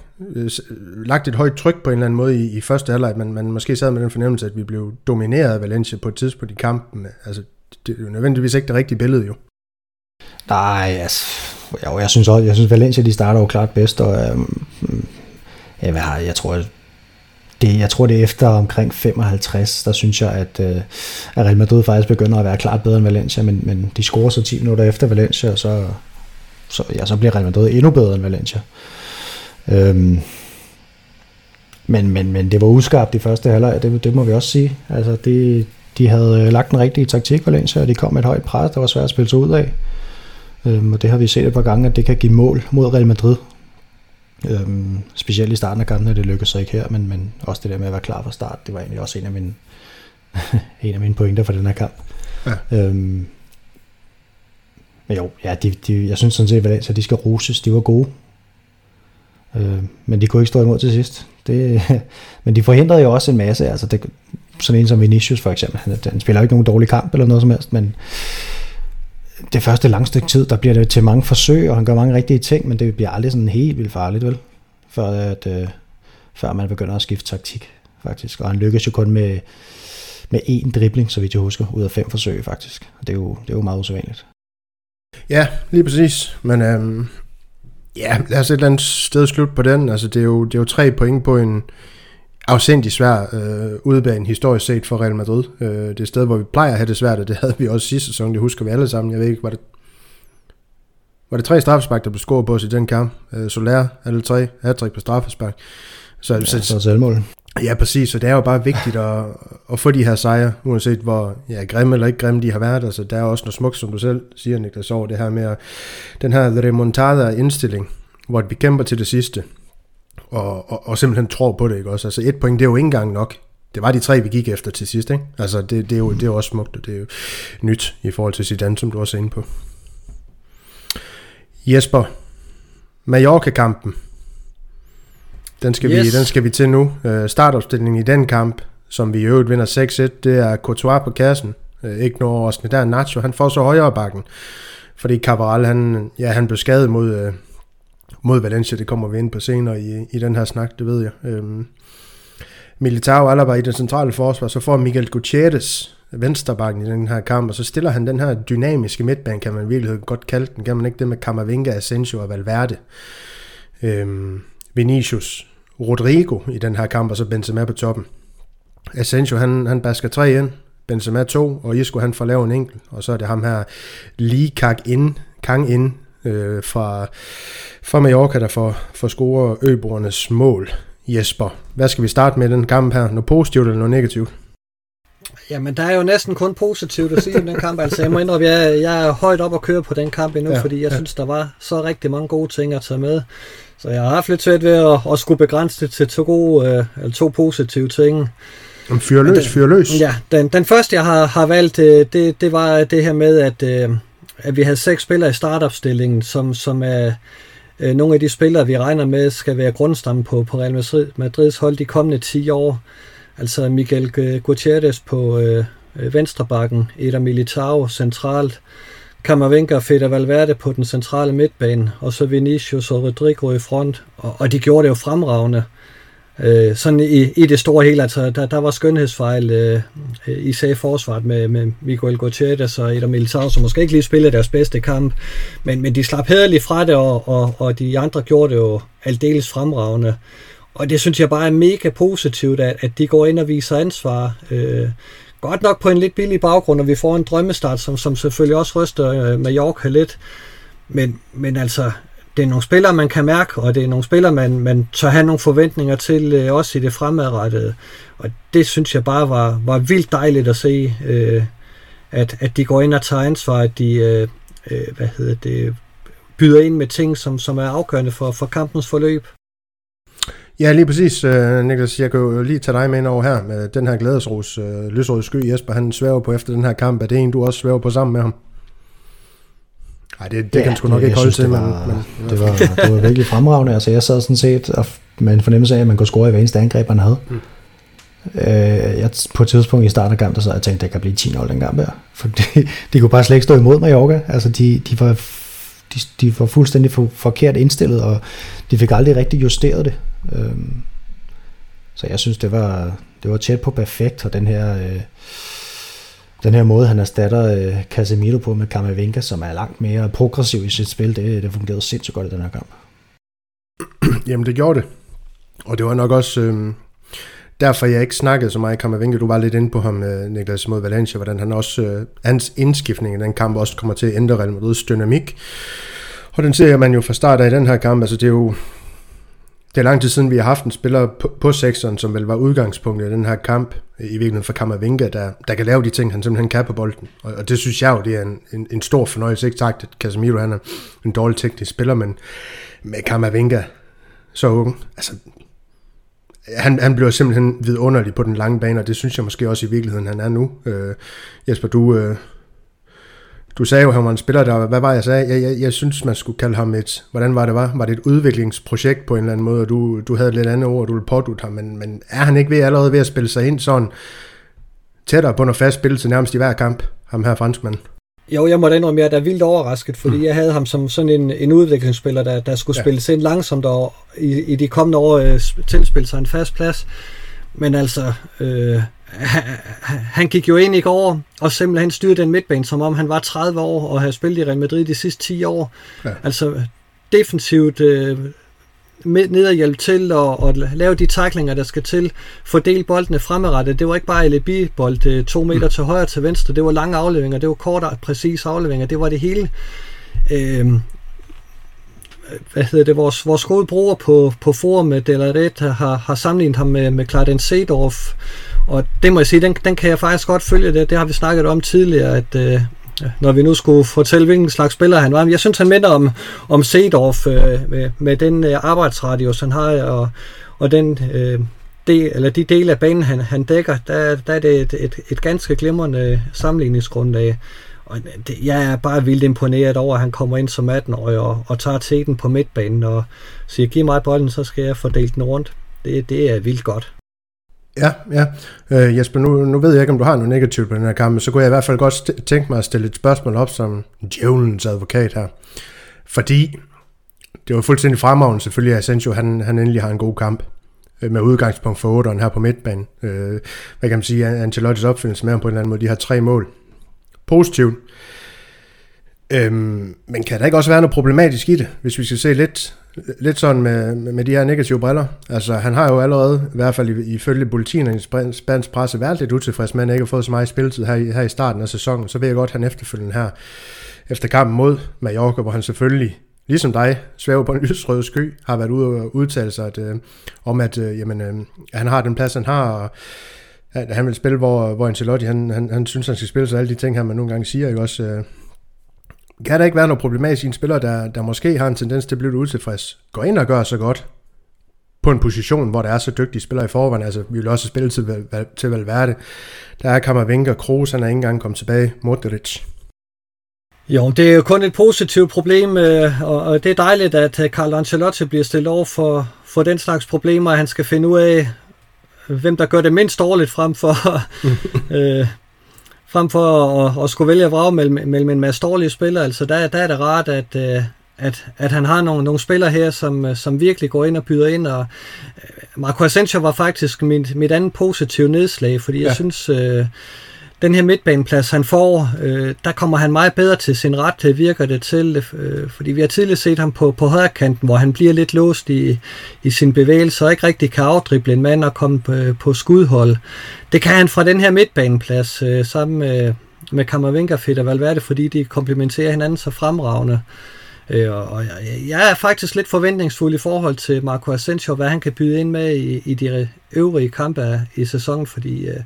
Lagt et højt tryk på en eller anden måde i, i første halvleg, men man måske sad med den fornemmelse, at vi blev domineret af Valencia på et tidspunkt i kampen. Altså, det er jo nødvendigvis ikke det rigtige billede, jo. Nej, altså, jo, jeg synes også, jeg synes Valencia, de starter jo klart bedst, og øhm, jeg, jeg tror, det, jeg tror det er efter omkring femoghalvtreds, der synes jeg, at, at Real Madrid faktisk begynder at være klart bedre end Valencia, men, men de scorer så ti minutter efter Valencia, og så, så, ja, så bliver Real Madrid endnu bedre end Valencia. Øhm, men, men, men det var uskarpt i første halvleg, det, det må vi også sige. Altså, det, de havde lagt den rigtige taktik Valencia, og de kom med et højt pres, der var svært at spille sig ud af. Øhm, og det har vi set et par gange, at det kan give mål mod Real Madrid. Øhm, specielt i starten af kampene, det lykkedes så ikke her, men, men også det der med at være klar fra start, det var egentlig også en af mine, en af mine pointer for den her kamp. Ja. Øhm, men jo, ja, de, de, jeg synes sådan set, at Valencia, de skal roses, de var gode. Øh, men de kunne ikke stå imod til sidst. Det, men de forhindrede jo også en masse, altså det, sådan en som Vinicius for eksempel, han, han spiller jo ikke nogen dårlig kamp eller noget som helst, men det første lange stykke tid, der bliver det til mange forsøg, og han gør mange rigtige ting, men det bliver aldrig sådan helt vildt farligt, vel? Før, at, øh, før man begynder at skifte taktik, faktisk. Og han lykkes jo kun med, med én dribling, så vidt jeg husker, ud af fem forsøg, faktisk. Og det er jo, det er jo meget usædvanligt. Ja, lige præcis. Men øhm, ja, lad os et eller andet sted slutte på den. Altså, det er jo, det er jo tre point på en afsindig svær øh, udebane historisk set for Real Madrid. Øh, det er et sted, hvor vi plejer at have det svært, og det havde vi også sidste sæson, det husker vi alle sammen. Jeg ved ikke, var det, var det tre straffespark, der blev scoret på os i den kamp? Øh, Soler, alle tre, hat-trick på straffespark. Så, ja, så selvmål. Ja, præcis, så det er jo bare vigtigt at, at få de her sejre, uanset hvor ja, grimme eller ikke grimme de har været. Altså, der er også noget smukt, som du selv siger, Niklas, over det her med at, den her remontada-indstilling, hvor vi kæmper til det sidste. Og, og, og simpelthen tror på det, ikke også? Altså et point, det er jo ikke engang nok. Det var de tre, vi gik efter til sidst, ikke? Altså det, det, er, jo, det er jo også smukt, og det er jo nyt i forhold til Zidane, som du også er inde på. Jesper, Mallorca-kampen, den skal, yes. vi, den skal vi til nu. Uh, startopstillingen i den kamp, som vi i øvrigt vinder seks et, det er Courtois på kassen. Uh, ikke noget overraskende. Der er Nacho, han får så højere bakken, fordi Cabral, han, ja, han blev skadet mod... Uh, mod Valencia, det kommer vi ind på senere i, i den her snak, det ved jeg. Øhm, Militão og Alaba i den centrale forsvar, så får Miguel Gutierrez vensterbakken i den her kamp, og så stiller han den her dynamiske midtbane, kan man i virkeligheden godt kalde den, kan man ikke det med Camavinga, Asensio og Valverde. Øhm, Vinicius, Rodrigo i den her kamp, og så Benzema på toppen. Asensio, han, han basker tre ind, Benzema to, og Isco, han får lavet en enkelt, og så er det ham her Lee Kang In, Kang In, Øh, fra, fra Mallorca, der får, får score øboernes mål. Jesper, hvad skal vi starte med den kamp her? Noget positivt eller noget negativt? Jamen, der er jo næsten kun positivt at sige om den kamp. Altså, jeg må indrømme, jeg, jeg er højt op at køre på den kamp endnu, ja, fordi jeg ja. synes, der var så rigtig mange gode ting at tage med. Så jeg har haft lidt svært ved at, at skulle begrænse det til to, gode, øh, to positive ting. Fyr løs, fyr løs. Ja, den, den første, jeg har, har valgt, det, det var det her med, at... Øh, at vi havde seks spillere i startopstillingen, som, som er øh, nogle af de spillere, vi regner med, skal være grundstammen på, på Real Madrid, Madrids hold de kommende ti år. Altså Miguel Gutierrez på øh, venstrebakken, Eder Militao centralt, Camavinga og Fede Valverde på den centrale midtbane, og så Vinicius og Rodrigo i front, og, og de gjorde det jo fremragende. Øh, sådan i, i det store hele, altså der, der var skønhedsfejl øh, især i forsvaret med, med Miguel Gutierrez og Eder Militão, som måske ikke lige spillede deres bedste kamp, men, men de slap hæderligt fra det, og, og, og de andre gjorde det jo aldeles fremragende, og det synes jeg bare er mega positivt, at, at de går ind og viser ansvar, øh, godt nok på en lidt billig baggrund, og vi får en drømmestart, som, som selvfølgelig også ryster øh, Mallorca lidt, men, men altså det er nogle spillere, man kan mærke, og det er nogle spillere, man, man tør have nogle forventninger til, øh, også i det fremadrettede. Og det synes jeg bare var, var vildt dejligt at se, øh, at, at de går ind og tager ansvar, at de øh, øh, hvad hedder det, byder ind med ting, som, som er afgørende for, for kampens forløb. Ja, lige præcis, Niklas. Jeg kan jo lige tage dig med ind over her med den her glædesros, øh, lysrøde sky. Jesper, han svæver på efter den her kamp. Er det en, du også svæver på sammen med ham? Nej, det, det ja, kan sgu nok ikke holde til, det var, men, men... Det, var, det var virkelig fremragende. Altså, jeg sad sådan set med en fornemmelse af, at man kunne score i hver eneste angreb, man havde. Mm. Øh, jeg, på et tidspunkt i starten af kampen, der sad jeg og tænkte, at der kan blive ti nul den kamp her. For de, de kunne bare slet ikke stå imod Mallorca. Altså, de, de, var, de, de var fuldstændig for, forkert indstillet, og de fik aldrig rigtig justeret det. Øh, så jeg synes, det var, det var tæt på perfekt, og den her... Øh, Den her måde, han erstatter øh, Casemiro på med Camavinga, som er langt mere progressiv i sit spil, det, det fungerede sindssygt godt i den her kamp. Jamen, det gjorde det. Og det var nok også øh, derfor jeg ikke snakkede så meget i Camavinga. Du var lidt inde på ham, Niklas, mod Valencia, hvordan han også, hans indskiftning i den kamp også kommer til at ændre Real Madrids dynamik. Og den ser man jo fra start af i den her kamp. Altså det er jo det er lang tid siden, vi har haft en spiller på, på sekseren, som vel var udgangspunktet i den her kamp, i virkeligheden for Camavinga, der, der kan lave de ting, han simpelthen kan på bolden. Og, og det synes jeg jo, det er en, en, en stor fornøjelse. Ikke sagt, at Casemiro han er en dårlig teknisk spiller, men med Camavinga så unge. Altså, han, han bliver simpelthen vidunderlig på den lange bane, og det synes jeg måske også i virkeligheden, han er nu. Øh, Jesper, du... Øh, Du sagde jo, at han var en spiller, der... Hvad var jeg sagde? Jeg, jeg, jeg synes, man skulle kalde ham et... Hvordan var det var? Var det et udviklingsprojekt på en eller anden måde, og du, du havde et lidt andet ord, og du ville pådute ham, men, men er han ikke ved, allerede ved at spille sig ind sådan tættere på noget fast spillelse nærmest i hver kamp, ham her franskmand? Jo, jeg må da indrømme, jeg er vildt overrasket, fordi mm. jeg havde ham som sådan en, en udviklingsspiller, der, der skulle ja. spille sig ind langsomt, og i, i de kommende år øh, tilspille sig en fast plads. Men altså... Øh han gik jo ind i går og simpelthen styrede den midtbane, som om han var tredive år og havde spillet i Real Madrid de sidste ti år. Ja. Altså defensivt øh, ned og hjælpe til og, og lave de taklinger, der skal til. Fordele boldene fremadrettet. Det var ikke bare L B-bold øh, to meter til højre til venstre. Det var lange afleveringer. Det var korte, præcise afleveringer. Det var det hele. Øh, hvad hedder det? Vores, vores gode bruger på, på forumet, Delaret, har, har sammenlignet ham med, med Clarence Seedorf. Og det må jeg sige, den, den kan jeg faktisk godt følge. Det, det har vi snakket om tidligere, at øh, når vi nu skulle fortælle, hvilken slags spiller han var. Jeg synes, han minder om, om Seedorf øh, med, med den øh, arbejdsradius, han har, og, og den, øh, del, eller de dele af banen, han, han dækker. Der, der er det et, et, et ganske glimrende sammenligningsgrundlag. Og det, jeg er bare vildt imponeret over, at han kommer ind som atten-årig og, og tager teten på midtbanen og siger, giv mig bolden, så skal jeg fordele den rundt. Det, det er vildt godt. Ja, ja. Øh, Jesper, nu, nu ved jeg ikke, om du har noget negativt på den her kamp, men så kunne jeg i hvert fald godt st- tænke mig at stille et spørgsmål op som djævelens advokat her. Fordi det var fuldstændig fremragende selvfølgelig, at Asensio han, han endelig har en god kamp øh, med udgangspunkt for otteren her på midtbanen. Øh, hvad kan man sige? Ancelottis opfindelse med ham på en eller anden måde. De har tre mål. Positivt. Øh, men kan der ikke også være noget problematisk i det, hvis vi skal se lidt... Lidt sådan med, med de her negative briller. Altså, han har jo allerede, i hvert fald ifølge bulletiner i spansk presse, været lidt utilfreds med, at han ikke har fået så meget spilletid her i, her i starten af sæsonen. Så ved jeg godt, at han efterfølgende her, efter kampen mod Mallorca, hvor han selvfølgelig, ligesom dig, svæver på en lysrød sky, har været ude og udtale sig at, øh, om, at øh, jamen, øh, han har den plads, han har, og at han vil spille, hvor, hvor Ancelotti, han, han, han synes, han skal spille, så alle de ting, han man nogle gange siger, ikke også... Øh, kan der ikke være noget problematisk i en spiller, der, der måske har en tendens til at blive utilfreds, går ind og gør så godt på en position, hvor der er så dygtige spillere i forvejen? Altså, vi vil også spille til, til Valverde. Der er Camavinga, Kroos, han er ikke engang kommet tilbage, Modric. Jo, det er jo kun et positivt problem, og det er dejligt, at Carlo Ancelotti bliver stillet over for, for den slags problemer, han skal finde ud af, hvem der gør det mindst dårligt frem for... frem for at, at skulle vælge at vrage mellem, mellem en masse dårlige spillere. Altså, der, der er det rart, at, at, at han har nogle, nogle spillere her, som, som virkelig går ind og byder ind. Og Marco Asensio var faktisk mit, mit andet positive nedslag, fordi ja. jeg synes, øh, den her midtbaneplads, han får, øh, der kommer han meget bedre til sin ret, til virker det til. Øh, fordi vi har tidligere set ham på, på højrekanten, hvor han bliver lidt låst i, i sin bevægelse, og ikke rigtig kan afdrible en mand og komme på, på skudhold. Det kan han fra den her midtbaneplads, øh, sammen med, med Camavinga, Fede og Valverde, fordi de komplementerer hinanden så fremragende. Øh, og jeg, jeg er faktisk lidt forventningsfuld i forhold til Marco Asensio, hvad han kan byde ind med i, i de øvrige kampe i sæsonen, fordi... Øh,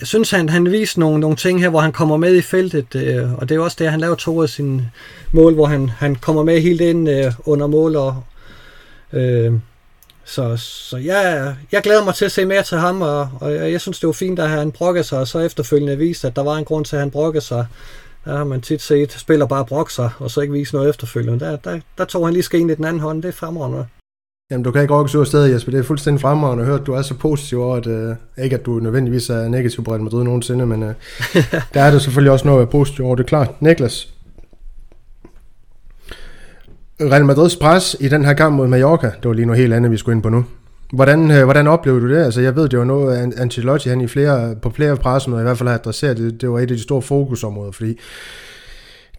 Jeg synes, han, han viser nogle, nogle ting her, hvor han kommer med i feltet, øh, og det er også det, han laver to af sine mål, hvor han, han kommer med helt ind øh, under mål. Og, øh, så så jeg, jeg glæder mig til at se mere til ham, og, og jeg, jeg synes, det var fint, at han brokkede sig, og så efterfølgende viste, at der var en grund til, at han brokkede sig. Der har man tit set spiller bare brokke sig, og så ikke vise noget efterfølgende. Der, der, der tog han lige skeen i den anden hånd, det er fremragende. Jamen, du kan ikke rokke så afsted, Jesper. Det er fuldstændig fremragende at høre, at du er så positiv over, at øh, ikke at du nødvendigvis er negativ på Real Madrid nogensinde, men øh, der er det selvfølgelig også noget at være positiv over, det er klart. Niklas, Real Madrids pres i den her kamp mod Mallorca, det var lige noget helt andet, vi skulle ind på nu. Hvordan, øh, hvordan oplevede du det? Altså, jeg ved, det var noget, Ancelotti, han i flere, på flere pressemøder i hvert fald har adresseret det, det var et af de store fokusområder, fordi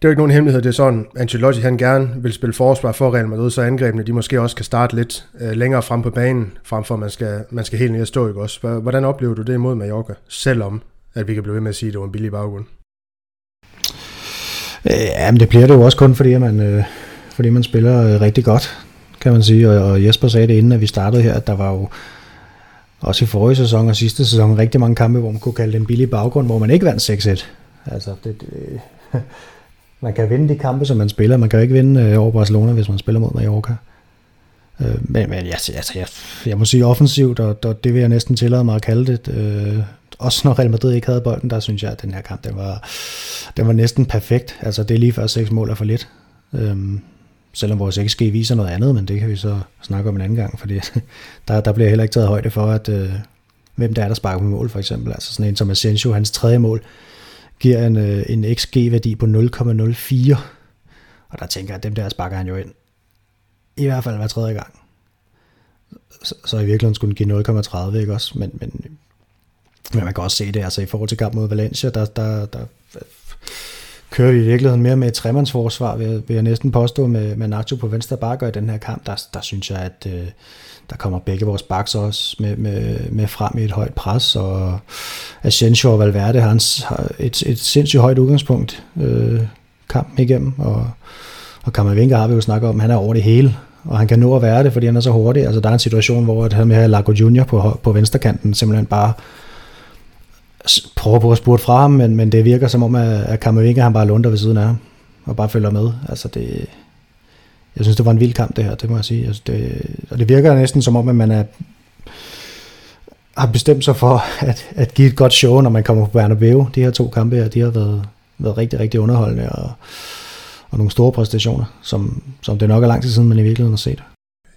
Det er jo ikke nogen hemmelighed, det er sådan, Ancelotti han gerne vil spille forsvar for Real Madrid, så angrebene de måske også kan starte lidt øh, længere frem på banen, frem for at man skal, man skal helt ned og stå i også. Hvordan oplever du det imod Mallorca, selvom at vi kan blive ved med at sige, at det var en billig baggrund? Ja, men det bliver det jo også kun, fordi man, øh, fordi man spiller øh, rigtig godt, kan man sige. Og, og Jesper sagde det, inden at vi startede her, at der var jo også i forrige sæson og sidste sæson rigtig mange kampe, hvor man kunne kalde det en billig baggrund, hvor man ikke vandt seks et. Altså, det... det man kan vinde de kampe, som man spiller. Man kan jo ikke vinde øh, over Barcelona, hvis man spiller mod Mallorca. Øh, men men altså, altså, jeg, jeg må sige offensivt, og, og det vil jeg næsten tillade mig at kalde det. Øh, også når Real Madrid ikke havde bolden, der synes jeg, at den her kamp, den var, den var næsten perfekt. Altså, det er lige før seks mål er for lidt. Øh, selvom vores X G viser noget andet, men det kan vi så snakke om en anden gang, fordi der, der bliver heller ikke taget højde for, at øh, hvem der er, der sparker på mål, for eksempel. Altså sådan en som Asensio, hans tredje mål, giver en, en X G-værdi på nul komma nul fire, og der tænker jeg, at dem der sparker han jo ind. I hvert fald hver tredje gang. Så, så i virkeligheden skulle den give nul komma tredive, ikke også? Men, men, men man kan også se det, altså i forhold til kamp mod Valencia, der, der, der kører vi i virkeligheden mere med et tremandsforsvar, vil, vil jeg næsten påstå, med, med Nacho på venstre bakke, i den her kamp, der, der synes jeg, at der kommer begge vores backs også med, med, med frem i et højt pres, og Asensio og Valverde har, en, har et, et sindssygt højt udgangspunkt øh, kampen igennem, og, og Camavinga har vi jo snakket om, han er over det hele, og han kan nå at være det, fordi han er så hurtig. Altså der er en situation, hvor han med her Lago Junior på, på venstrekanten simpelthen bare prøver på at spurte fra ham, men, men det virker som om, at Camavinga han bare lunder ved siden af ham, og bare følger med. Altså det... Jeg synes, det var en vild kamp, det her, det må jeg sige. Altså det, og det virker næsten som om, at man er, har bestemt sig for at, at give et godt show, når man kommer på Bernabeu. De her to kampe her, de har været, været rigtig, rigtig underholdende, og, og nogle store præstationer, som, som det nok er lang tid siden, man i virkeligheden har set.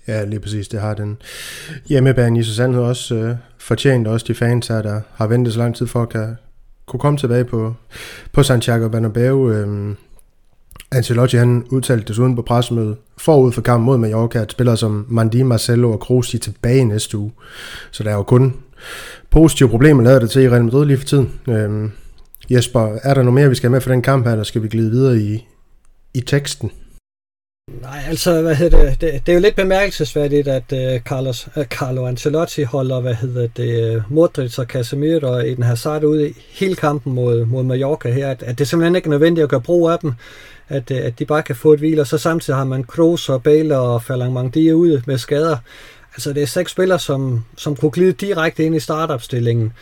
Ja, lige præcis. Det har den hjemmebane i så sandhed også øh, fortjent, også de fans her, der har ventet så lang tid for at kan, kunne komme tilbage på, på Santiago Bernabeu. Øh, Ancelotti han udtalte desuden på pressemødet forud for kampen mod Mallorca, at spillere som Mandi, Marcelo og Kroos er tilbage næste uge. Så der er jo kun positive problemer, lader det til i Real Madrid lige for tiden. Øhm, Jesper, er der noget mere, vi skal have med for den kamp her, eller skal vi glide videre i, i teksten? Nej, altså, hvad hedder det? Det, det er jo lidt bemærkelsesværdigt, at uh, Carlos, uh, Carlo Ancelotti holder, hvad hedder det, uh, Modric og Casemiro og Eden Hazard ude i hele kampen mod, mod Mallorca her, at, at det simpelthen ikke er nødvendigt at gøre brug af dem, at, at de bare kan få et hvil, og så samtidig har man Kroos og Bale og Ferland Mendy ude med skader. Altså, det er seks spillere, som, som kunne glide direkte ind i startopstillingen.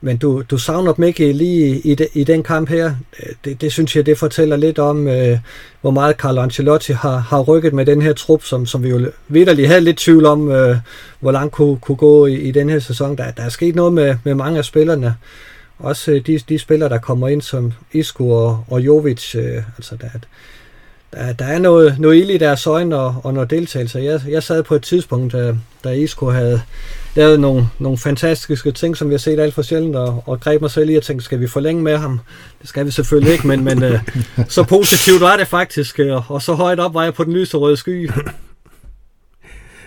Men du, du savner dem ikke lige i, de, i den kamp her. Det, det synes jeg, det fortæller lidt om, øh, hvor meget Carlo Ancelotti har, har rykket med den her trup, som, som vi jo vitterligt havde lidt tvivl om, øh, hvor langt kunne, kunne gå i, i den her sæson. Der, der er sket noget med, med mange af spillerne. Også de, de spillere, der kommer ind som Isco og, og Jovic. Øh, altså der, der, der er noget, noget ild i deres øjne og, og noget deltagelse. Jeg, jeg sad på et tidspunkt, da, da Isco havde lavet nogle, nogle fantastiske ting, som vi har set alt for sjældent, og, og greb mig selv i og tænkte, skal vi forlænge med ham? Det skal vi selvfølgelig ikke, men, men øh, så positivt var det faktisk, og, og så højt op var jeg på den lyserøde sky.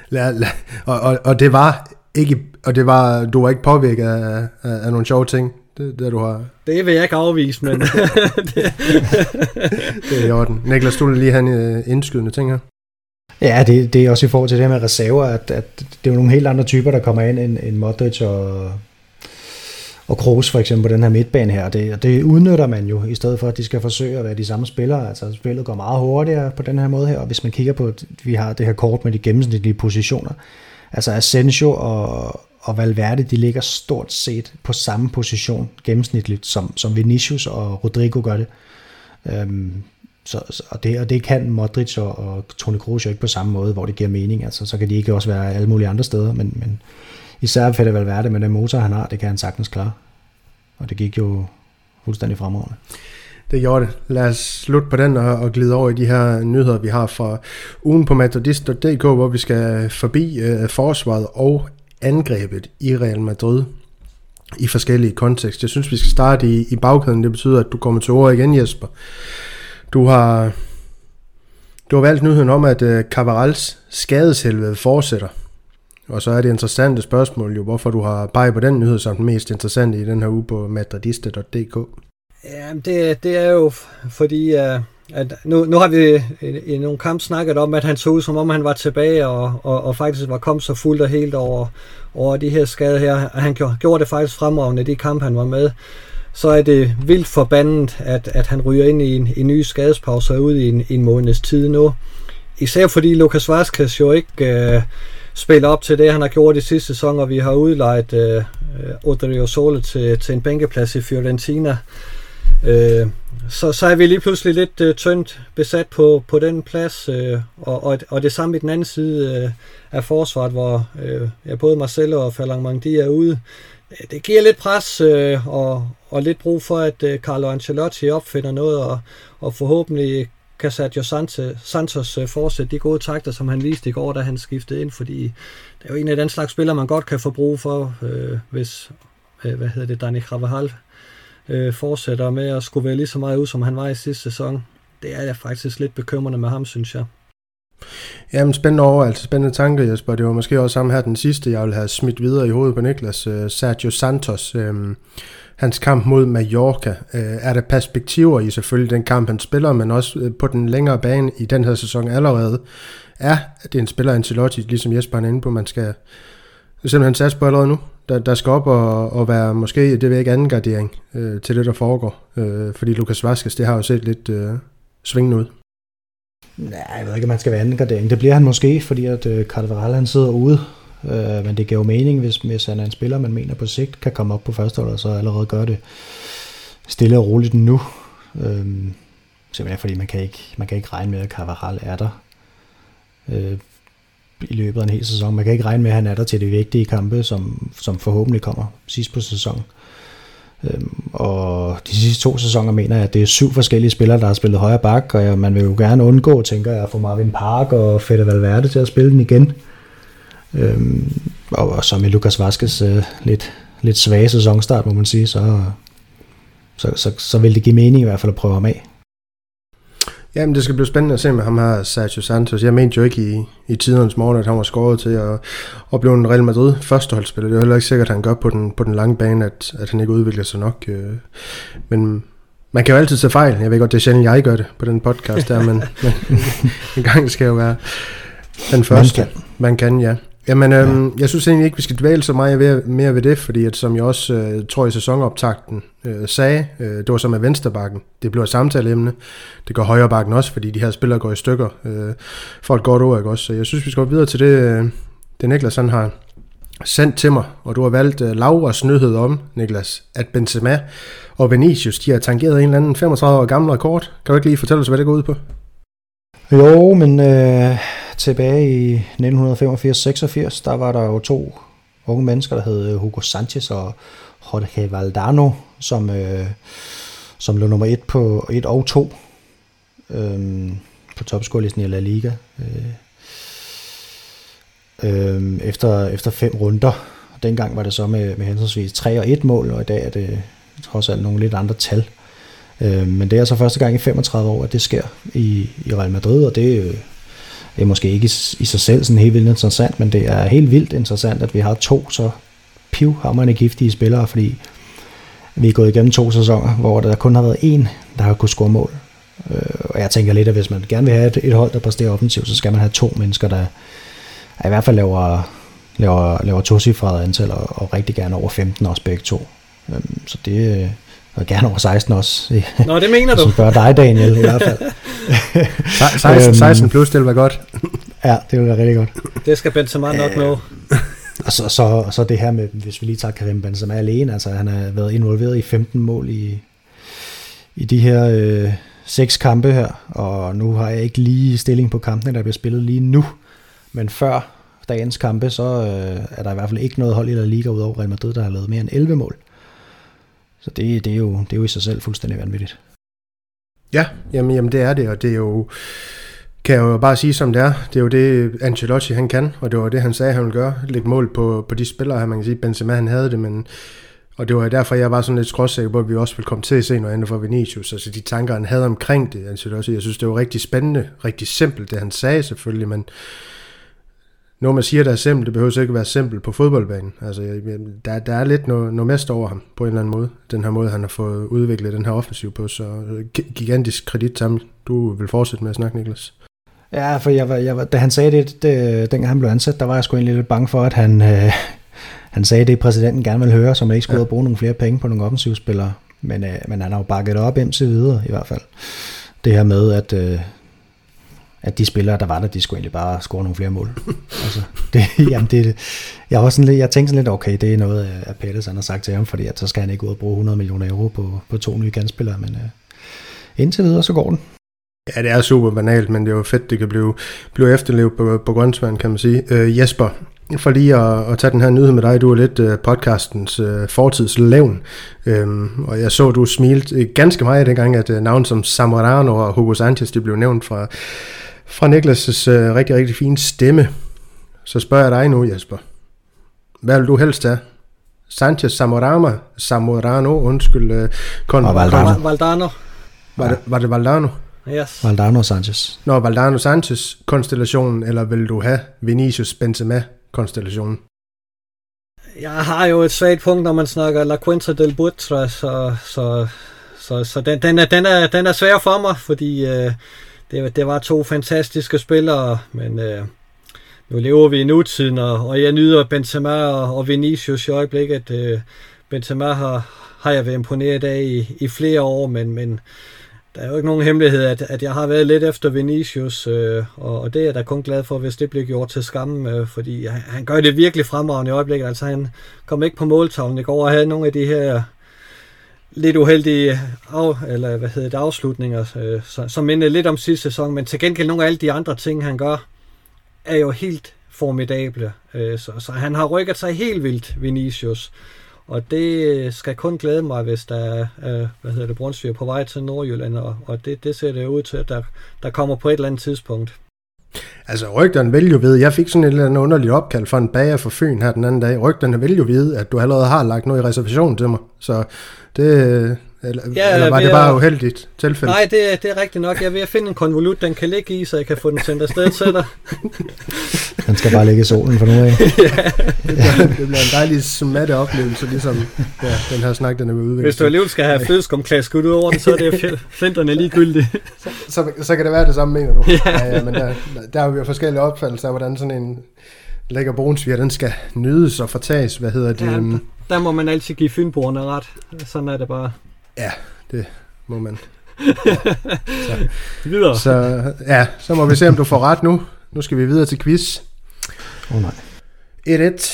La, la, og, og, og det var... Ikke, og det var, du var ikke påvirket af, af, af nogle sjove ting, det, det du har... Det vil jeg ikke afvise, men... det. Det er i orden. Niklas, du vil lige have en indskydende ting her. Ja, det, det er også i forhold til det her med reserver, at, at det er jo nogle helt andre typer, der kommer ind end, end Modric og, og Kroos for eksempel på den her midtbane her. Det, og det udnytter man jo, i stedet for at de skal forsøge at være de samme spillere. Altså spillet går meget hurtigere på den her måde her, og hvis man kigger på, at vi har det her kort med de gennemsnitlige positioner, altså Asensio og, og Valverde, de ligger stort set på samme position gennemsnitligt, som, som Vinicius og Rodrigo gør det. Øhm, så, og, det og det kan Modric og, og Toni Kroos jo ikke på samme måde, hvor det giver mening. Altså, så kan de ikke også være alle mulige andre steder, men, men især Fede Valverde med den motor, han har, det kan han sagtens klare. Og det gik jo fuldstændig fremragende. Det gjorde det. Lad os slutte på den og, og glide over i de her nyheder, vi har fra ugen på madridist punktum d k, hvor vi skal forbi øh, forsvaret og angrebet i Real Madrid i forskellige kontekster. Jeg synes, vi skal starte i, i bagkæden. Det betyder, at du kommer til ord igen, Jesper. Du har, du har valgt nyheden om, at øh, Cabrals skadeshelvede fortsætter. Og så er det interessante spørgsmål jo, hvorfor du har peget på den nyhed som den mest interessante i den her uge på madridist punktum d k. Ja, det, det er jo fordi, uh, At nu, nu har vi i, i nogle kamp snakket om, at han så ud, som om han var tilbage, og, og, og faktisk var kommet så fuldt og helt over, over de her skader her. Han gjorde, gjorde det faktisk fremragende i de kampe, han var med. Så er det vildt forbandet, at, at han ryger ind i en, en ny skadespause ud i en, en måneds tid nu. Især fordi Lucas Vázquez jo ikke øh, spiller op til det, han har gjort i sidste sæson, og vi har udlejet øh, Odriozola til, til en bænkeplads i Fiorentina. Øh, så, så er vi lige pludselig lidt øh, tyndt besat på, på den plads, øh, og, og, og det samme i den anden side øh, af forsvaret, hvor øh, ja, både Marcelo og Ferland Mandi er ude. Det giver lidt pres øh, og, og lidt brug for, at øh, Carlo Ancelotti opfinder noget, og, og forhåbentlig kan Sergio Santos, Santos øh, fortsætte de gode takter, som han viste i går, da han skiftede ind, fordi det er jo en af den slags spillere, man godt kan få brug for, øh, hvis øh, hvad hedder det, Dani Carvajal øh, fortsætter med at skulle være lige så meget ud, som han var i sidste sæson. Det er faktisk lidt bekymrende med ham, synes jeg. Jamen, spændende overvejelse, altså spændende tanker, Jesper. Det var måske også sammen her den sidste, jeg ville have smidt videre i hovedet på Niklas. Øh, Sergio Santos, øh, hans kamp mod Mallorca. Øh, er der perspektiver i selvfølgelig den kamp, han spiller, men også øh, på den længere bane i den her sæson allerede? Ja, det er en spiller, Ancelotti, ligesom Jesper er inde på, man skal simpelthen satse på allerede nu. Der, der skal op og, og være måske, det vil ikke anden gardering øh, til det, der foregår. Øh, fordi Lucas Vázquez, det har jo set lidt øh, svingende ud. Nej, jeg ved ikke, om han skal være anden gradering. Det bliver han måske, fordi at øh, Carvajal han sidder ude. Øh, men det giver jo mening, hvis, hvis han er en spiller, man mener på sigt, kan komme op på førsteholdet, og så allerede gøre det stille og roligt nu. Øh, simpelthen fordi man kan, ikke, man kan ikke regne med, at Carvajal er der øh, i løbet af en hel sæson. Man kan ikke regne med, at han er der til de vigtige kampe, som, som forhåbentlig kommer sidst på sæsonen. Og de sidste to sæsoner mener jeg, at det er syv forskellige spillere, der har spillet højre bak, og man vil jo gerne undgå, tænker jeg, at få Marvin Park og Fede Valverde til at spille den igen. Og så med Lucas Vázquez lidt, lidt svage sæsonstart, må man sige, så, så, så, så vil det give mening i hvert fald at prøve ham af. Jamen, det skal blive spændende at se med ham her, Sergio Santos. Jeg mente jo ikke i, i tidernes morgen, at han var skåret til at, at blive en Real Madrid førsteholdsspiller. Det er jo heller ikke sikkert, at han gør på den, på den lange bane, at, at han ikke udvikler sig nok. Men man kan jo altid tage fejl. Jeg ved godt, det er sjældent, jeg gør det på den podcast der, men, men en gang skal jo være den første. Man kan, man kan ja. Jamen, øhm, ja. Jeg synes egentlig ikke, vi skal dvæle så meget ved, mere ved det, fordi at, som jeg også øh, tror i sæsonoptakten øh, sagde, øh, det var så med venstrebakken. Det blev et samtaleemne. Det går højrebakken også, fordi de her spillere går i stykker. Øh, for et godt ord, ikke også? Så jeg synes, vi skal gå videre til det, øh, det Niklas han har sendt til mig, og du har valgt øh, Lauras nyhed om, Niklas, at Benzema og Vinicius, de har tangeret en eller anden femogtredive år gammel rekord. Kan du ikke lige fortælle os, hvad det går ud på? Jo, men... Øh... Tilbage i nitten femogfirs seksogfirs, der var der jo to unge mennesker, der hed Hugo Sanchez og Jorge Valdano, som, øh, som lå nummer et på et og to øh, på topscorelisten i La Liga. Øh, øh, efter, efter fem runder. Dengang var det så med, med henholdsvis tre og et mål, og i dag er det trods alt nogle lidt andre tal. Øh, men det er altså første gang i femogtredive år, at det sker i, i Real Madrid, og det øh, Det er måske ikke i sig selv sådan helt vildt interessant, men det er helt vildt interessant, at vi har to så pivhamrende giftige spillere, fordi vi er gået igennem to sæsoner, hvor der kun har været én, der har kunnet score mål. Og jeg tænker lidt, at hvis man gerne vil have et, et hold, der præsterer offensivt, så skal man have to mennesker, der i hvert fald laver, laver, laver tocifrede antal, og, og rigtig gerne over femten også begge to. Så det... Og gerne over seksten også. Nå, det mener du. Så spørger dig, Daniel, i hvert fald. seksten, seksten plus, det vil være godt. Ja, det vil være rigtig godt. Det skal Benzema nok øh, nå. Og så, så, så det her med, hvis vi lige tager Karim Benzema alene, altså han har været involveret i femten mål i, i de her øh, seks kampe her, og nu har jeg ikke lige stilling på kampene, der bliver spillet lige nu, men før dagens kampe, så øh, er der i hvert fald ikke noget hold i La Liga udover Real Madrid, der har lavet mere end elleve mål. Så det, det, er jo, det er jo i sig selv fuldstændig vanvittigt. Ja, jamen, jamen det er det, og det er jo, kan jeg jo bare sige som det er, det er jo det Ancelotti han kan, og det var det han sagde han ville gøre, lægge mål på, på de spillere her, man kan sige, Benzema han havde det, men, og det var derfor jeg var sådan lidt skråsikker på, at vi også ville komme til at se noget andet fra Vinicius, altså de tanker han havde omkring det, Ancelotti, jeg synes det var rigtig spændende, rigtig simpelt det han sagde selvfølgelig, men når man siger, der er simpelt, det behøver ikke at være simpelt på fodboldbanen. Altså, der, der er lidt noget, noget mest over ham på en eller anden måde. Den her måde, han har fået udviklet den her offensiv på. Så gigantisk kredit sammen. Du vil fortsætte med at snakke, Niklas. Ja, for jeg var, jeg var, da han sagde det, det, dengang han blev ansat, der var jeg sgu egentlig lidt bange for, at han, øh, han sagde det, præsidenten gerne ville høre, så man ikke skulle ja. bruge nogle flere penge på nogle offensivspillere. Men, øh, men han har jo bakket op indtil videre, i hvert fald. Det her med, at... Øh, at de spillere, der var der, de skulle egentlig bare score nogle flere mål. Altså, det, jamen det, jeg, var sådan lidt, jeg tænkte sådan lidt, okay, det er noget, at Pettis har sagt til ham, fordi at så skal han ikke ud og bruge hundrede millioner euro på, på to nye kandspillere, men uh, indtil videre, så går den. Ja, det er super banalt, men det er jo fedt, det kan blive, blive efterlevet på, på grøntsværen, kan man sige. Øh, Jesper, for lige at, at tage den her nyhed med dig, du er lidt uh, podcastens uh, fortidslævn, øhm, og jeg så, du smilte ganske meget dengang, at uh, navn som Zamorano og Hugo Sanchez, de blev nævnt fra... Fra Niklas' øh, rigtig, rigtig fine stemme, så spørger jeg dig nu, Jesper. Hvad vil du helst have? Sanchez, Zamorano, Zamorano, undskyld. Øh, Kon- og Valdano. Kon- Valdano. Var, det, var det Valdano? Yes. Valdano og Sanchez. Nå, Valdano Sanchez-konstellationen, eller vil du have Vinicius Benzema-konstellationen? Jeg har jo et svagt punkt, når man snakker La Quinta del Butra, så, så, så, så den, den, er, den, er, den er svær for mig, fordi... Øh, Det, det var to fantastiske spillere, men øh, nu lever vi i nutiden, og, og jeg nyder Benzema og, og Vinicius i øjeblikket. Øh, Benzema har, har jeg været imponeret af i, i flere år, men, men der er jo ikke nogen hemmelighed, at, at jeg har været lidt efter Vinicius, øh, og, og det er jeg da kun glad for, hvis det bliver gjort til skamme, øh, fordi han, han gør det virkelig fremragende i øjeblikket. Altså, han kom ikke på måltavlen i går og havde nogle af de her... lidt uheldige af, eller hvad hedder det, afslutninger, øh, som mindede lidt om sidste sæson, men til gengæld nogle af alle de andre ting, han gør, er jo helt formidable. Øh, så, så han har rykket sig helt vildt, Vinicius. Og det skal kun glæde mig, hvis der er, øh, hvad hedder det, Brunsviger på vej til Nordjylland, og, og det, det ser det ud til, at der, der kommer på et eller andet tidspunkt. Altså, rygterne vil jo vide, jeg fik sådan et eller andet underligt opkald fra en bager for Fyn her den anden dag, rygterne vil jo vide, at du allerede har lagt noget i reservationen til mig, så det, eller, ja, eller var det bare at... uheldigt tilfælde? Nej, det, det er rigtigt nok, jeg er ved at finde en konvolut, den kan ligge i, så jeg kan få den sendt afsted til dig. Den skal bare ligge i solen for nu af. Ja, det, bliver, det bliver en dejlig smatte oplevelse, ligesom ja, den her snak, den er ved udvikling. Hvis du alligevel skal have flødeskumklasse skudt ud over den, så er det flinterne ligegyldige. Så, så, så kan det være det samme, mener du? Ja, ja, ja, men der, der er jo forskellige opfattelser af, hvordan sådan en lækker brunsviger, den skal nydes og fortages, hvad hedder det? Ja, der, der må man altid give fynboerne ret, sådan er det bare. Ja, det må man. Ja. Så, videre. Så, ja, så må vi se, om du får ret nu. Nu skal vi videre til quiz. Åh oh, nej. et et.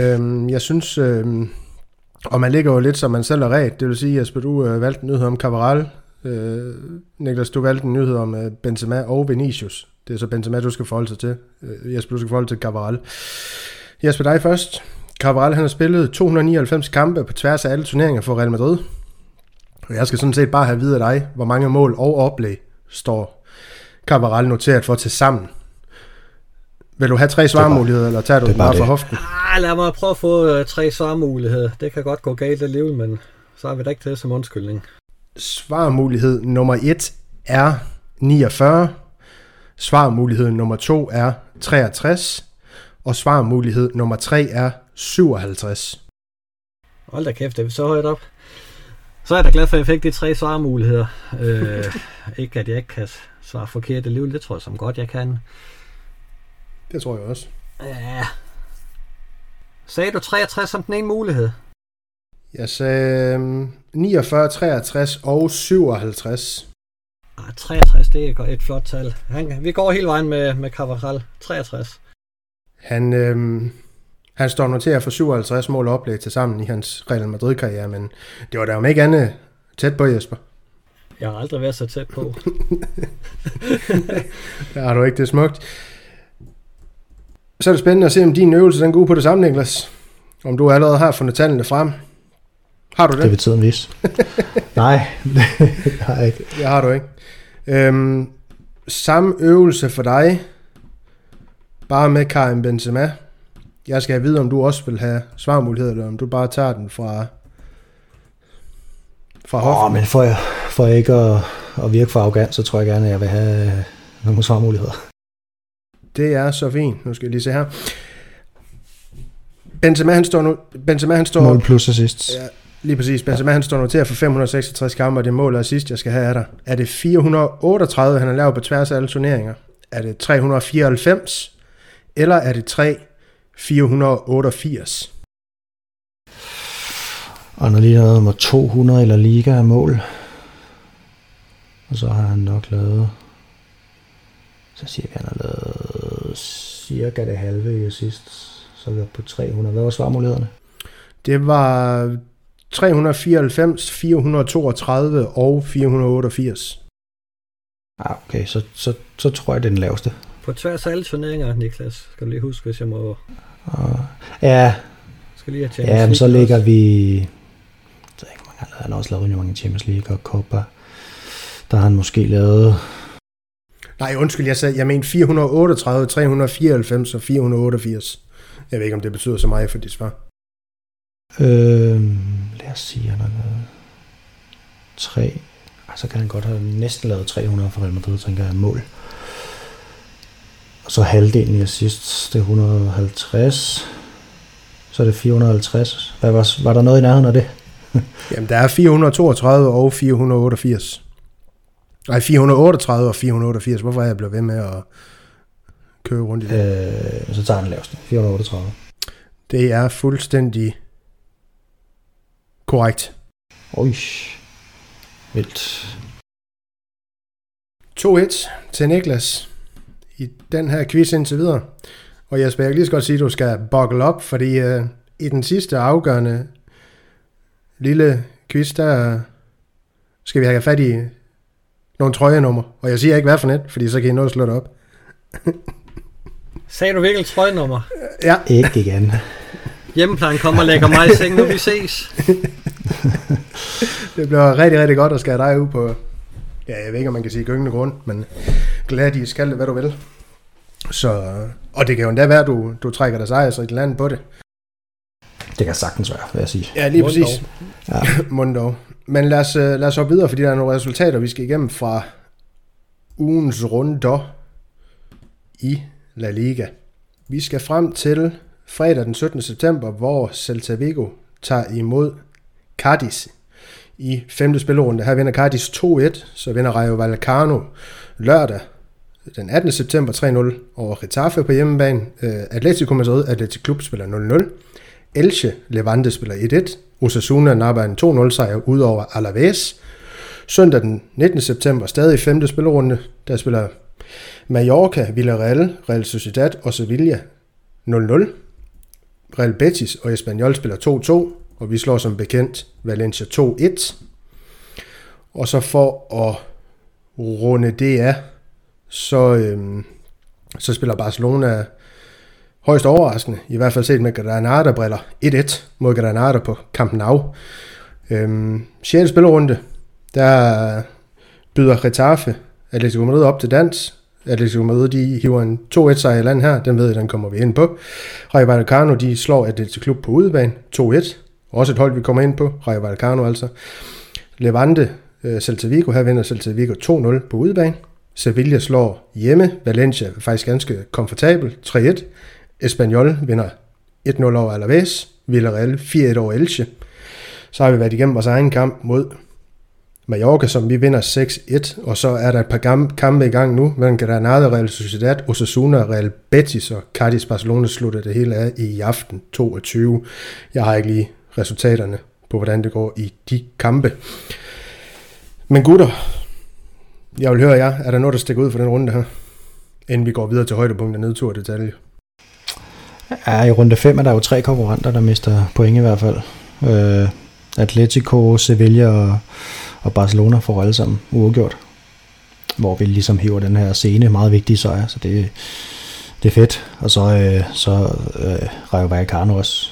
Øhm, jeg synes, øhm, og man ligger jo lidt, som man selv er ret. Det vil sige, Jesper, du øh, valgte en nyhed om Cabral. Øh, Niklas, du valgte en nyhed om øh, Benzema og Vinicius. Det er så Benzema, du skal forholde sig til. Øh, Jesper, du skal forholde sig til Cabral. Jesper, dig først. Cabral, han har spillet to hundrede nioghalvfems kampe på tværs af alle turneringer for Real Madrid. Og jeg skal sådan set bare have videre dig, hvor mange mål og oplæg står Cabral noteret for til sammen. Vil du have tre svarmuligheder, eller tager du det bare for hoften? Ah, lad mig prøve at få uh, tre svarmuligheder. Det kan godt gå galt alligevel, men så har vi da ikke det som undskyldning. Svarmulighed nummer et er niogfyrre. Svarmulighed nummer to er treogtres. Og svarmulighed nummer tre er syvoghalvtreds. Hold da kæft, det er så højt op. Så er jeg da glad for, at jeg fik de tre svarmuligheder. øh, ikke at jeg ikke kan svare forkert alligevel, det tror jeg som godt, jeg kan. Det tror jeg også. Ja. Sagde du treogtres som den ene mulighed? Jeg sagde niogfyrre, treogtres og syvoghalvtreds. Ah, treogtres, det er et flot tal. Han, vi går hele vejen med, med Carvajal. treogtres. Han, øh, han står noteret for syvoghalvtreds mål og oplæg til sammen i hans Real Madrid-karriere, men det var der jo ikke andet tæt på, Jesper. Jeg har aldrig været så tæt på. Der har du ikke, det smukt. Så er det spændende at se, om din øvelse den går ud på det samme, Niklas. Om du allerede har fundet tallene frem. Har du det? Det vil tiden vise. Nej, det har jeg ikke. Det har du ikke. Øhm, samme øvelse for dig, bare med Karim Benzema. Jeg skal vide, om du også vil have svarmuligheder, eller om du bare tager den fra fra hoften. Åh, men for, jeg, for ikke at, at virke for arrogant, så tror jeg gerne, at jeg vil have nogle svarmuligheder. Det er så fint. Nu skal jeg lige se her. Benzema, han står nu... Benzema, han står... Mål plus assist. Ja, lige præcis. Benzema, ja. Han står noteret for fem hundrede og seksogtres kampe, og det mål og assist, jeg skal have, er der. Er det fire hundrede og otteogtredive, han har lavet på tværs af alle turneringer? Er det tre hundrede og fireoghalvfems? Eller er det tre fire otte otte? Og når lige har nummer to hundrede eller liga af mål. Og så har han nok lavet... Så siger vi, han har lavet cirka det halve i sidst. Så er vi oppe på tre hundrede. Hvad var svarmulighederne? Det var tre hundrede og fireoghalvfems, fire hundrede og toogtredive og fire hundrede og otteogfirs. Ah, okay. Så, så, så tror jeg, det er den laveste. På tværs af alle turneringer, Niklas. Skal du lige huske, hvis jeg må... Uh, ja. Skal lige have ja, men så ligger også. Vi... Jeg ved ikke, hvor mange han har også lavet rigtig mange Champions League og Copa. Der har han måske lavet... Nej, undskyld, jeg sagde, jeg mener fire hundrede og otteogtredive, tre hundrede og fireoghalvfems og fire hundrede og otteogfirs. Jeg ved ikke, om det betyder så meget for dit svar. Øhm, lad os sige, han har lavet tre... Ej, så kan han godt have næsten lavet tre hundrede for Real Madrid, tænker jeg, mål. Og så halvdelen i assist, det er et hundrede og halvtreds. Så er det fire hundrede og halvtreds. Hvad var, var der noget i nærheden af det? Jamen, der er fire hundrede og toogtredive og fire hundrede og otteogfirs. Nej, fire hundrede og otteogtredive og fire hundrede og otteogfirs. Hvorfor er jeg blevet ved med at køre rundt i det? Øh, så tager han lavest. fire hundrede og otteogtredive. Det er fuldstændig korrekt. Oj, vildt. to et til Niklas i den her quiz indtil videre. Og Jesper, jeg kan lige så godt sige, at du skal buckle op, fordi øh, i den sidste afgørende lille quiz, der skal vi have fat i nogle trøjenummer. Og jeg siger ikke hvad for net, fordi så kan I nå at slå det op. Sagde du virkelig trøjenummer? Ja. Ikke igen. Hjemmeplejen kommer og lægger mig i seng, nu vi ses. Det bliver rigtig, rigtig godt at skære dig ud på, ja, jeg ved ikke, om man kan sige gyngende grund, men glad i skal det, hvad du vil. Så, og det kan jo endda være, at du, du trækker dig sejr, så et eller andet på det. Det kan sagtens være, vil jeg sige. Ja, lige Mundtog. Præcis. Ja. Mundtog. Men lad os, lad os hoppe videre, fordi der er nogle resultater, vi skal igennem fra ugens runder i La Liga. Vi skal frem til fredag den syttende september, hvor Celta Vigo tager imod Cádiz i femte spillerunde. Her vinder Cádiz to et, så vinder Rayo Vallecano lørdag den attende september tre nul over Getafe på hjemmebane. Atletico Madrid, Athletic Klub spiller nul nul. Elche, Levante spiller et et. Osasuna napper en to nul sejr ud over Alaves. Søndag den nittende september, stadig femte spillerunde, der spiller Mallorca, Villarreal, Real Sociedad og Sevilla nul nul. Real Betis og Espanyol spiller to to, og vi slår som bekendt Valencia to et. Og så for at runde det af, så, øhm, så spiller Barcelona højst overraskende, i hvert fald set med Granada-briller, et et mod Granada på Camp Nou. Øhm, sjette spillerunde, der byder Getafe Atletico Madrid op til dans. Atletico Madrid, de hiver en to et-sejr i land her, den ved jeg, den kommer vi ind på. Rayo Vallecano, de slår Atletico Klub på udebane, to et. Også et hold, vi kommer ind på, Rayo Vallecano altså. Levante, Celta Vigo, her vinder Celta Vigo to nul på udebane. Sevilla slår hjemme, Valencia faktisk ganske komfortabel, tre et. Espanyol vinder et nul over Alaves, Villarreal fire et over Elche. Så har vi været igennem vores egen kamp mod Mallorca, som vi vinder seks et, og så er der et par kampe i gang nu, mellem Granada, Real Sociedad, Osasuna, Real Betis og Cádiz. Barcelona slutter det hele af i aften toogtyve. Jeg har ikke lige resultaterne på, hvordan det går i de kampe. Men gutter, jeg vil høre jer, er der noget, der stikker ud for den runde her, inden vi går videre til højdepunkt og nedtur og detalje? Ja, i runde fem er der jo tre konkurrenter, der mister point i hvert fald. Øh, Atletico, Sevilla og, og Barcelona får alle sammen uafgjort. Hvor vi ligesom hiver den her scene, meget vigtige sejr, så det, det er fedt. Og så, øh, så øh, Rayo Vallecano også,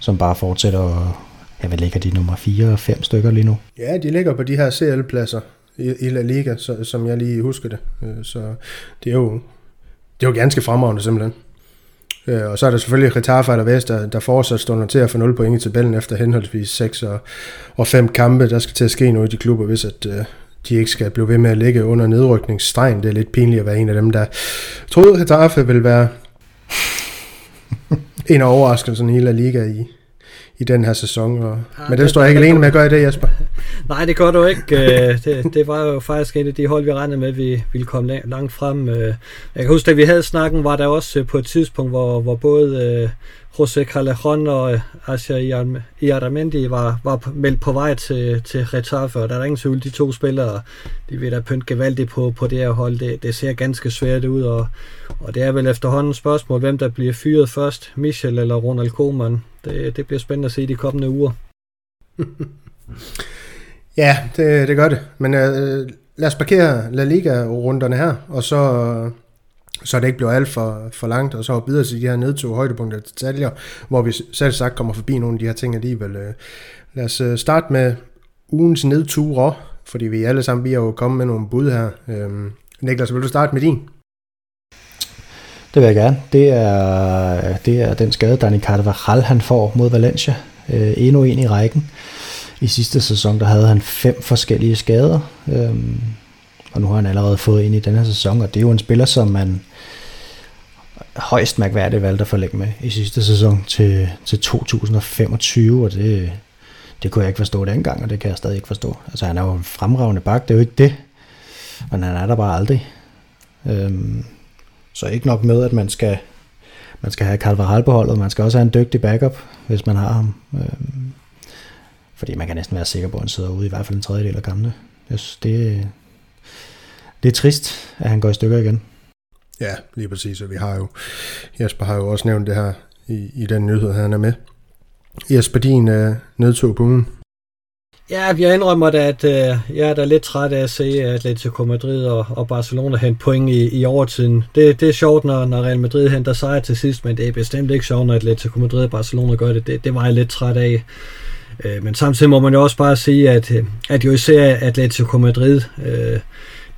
som bare fortsætter. Og, ja, hvad ligger de? Nummer fire og fem stykker lige nu? Ja, de ligger på de her C L-pladser i, i La Liga, så, som jeg lige husker det. Så det er jo, det er jo ganske fremragende simpelthen. Og så er der selvfølgelig Getafe og Alaves, der, der fortsat står noteret for nul point i tabellen efter henholdsvis seks og, og fem kampe, der skal til at ske noget i de klubber, hvis at, de ikke skal blive ved med at ligge under nedrykningsstregen. Det er lidt pinligt at være en af dem, der troede, at Getafe ville være en overraskelse i hele La Liga i, i den her sæson. Og, ja, men det står jeg ikke alene med at gøre i det, Jesper. Nej, det gør du ikke. Det, det var jo faktisk en af de hold, vi regnede med, at vi ville komme langt frem. Jeg kan huske, da vi havde snakken, var der også på et tidspunkt, hvor, hvor både José Callejon og Asier Iaramendi var, var meldt på vej til, til Getafe, og der er ingen tvivl, de to spillere, de vil da pynte gevaldigt på, på det her hold. Det, det ser ganske svært ud, og, og det er vel efterhånden et spørgsmål, hvem der bliver fyret først, Michel eller Ronald Koeman. Det, det bliver spændende at se de kommende uger. Ja, det, det gør det, men øh, lad os parkere La Liga-runderne her, og så... Øh så det ikke bliver alt for, for langt, og så at bide sig de her nedtog højdepunkter og detaljer, hvor vi selv sagt kommer forbi nogle af de her ting alligevel. Lad os starte med ugens nedture, fordi vi alle sammen bliver jo kommet med nogle bud her. Øhm, Niklas, vil du starte med din? Det vil jeg gerne. Det er, det er den skade, Dani Carvajal han får mod Valencia. Øh, endnu en i rækken. I sidste sæson der havde han fem forskellige skader. Øh, og nu har han allerede fået ind i den her sæson, og det er jo en spiller, som man højst mærkværdigt valgte at forlænge med i sidste sæson til, til to tusind femogtyve, og det, det kunne jeg ikke forstå dengang, og det kan jeg stadig ikke forstå. Altså han er jo en fremragende bak, det er jo ikke det, men han er der bare aldrig. Øhm, så ikke nok med, at man skal, man skal have Carvajal på holdet, man skal også have en dygtig backup, hvis man har ham. Øhm, fordi man kan næsten være sikker på, at han sidder ude i hvert fald en tredjedel af kampene. Jeg synes, det Det er trist, at han går i stykker igen. Ja, lige præcis, og vi har jo, Jesper har jo også nævnt det her i, i den nyhed, han er med. Jesper, din øh, nedtog på ugen. Ja, jeg indrømmer da, at øh, jeg er da lidt træt af at se Atletico Madrid og, og Barcelona hente point i, i overtiden. Det, det er sjovt, når, når Real Madrid henter sejr til sidst, men det er bestemt ikke sjovt, når Atletico Madrid og Barcelona gør det. Det, det var jeg lidt træt af. Øh, men samtidig må man jo også bare sige, at, at jo især Atletico Madrid... Øh,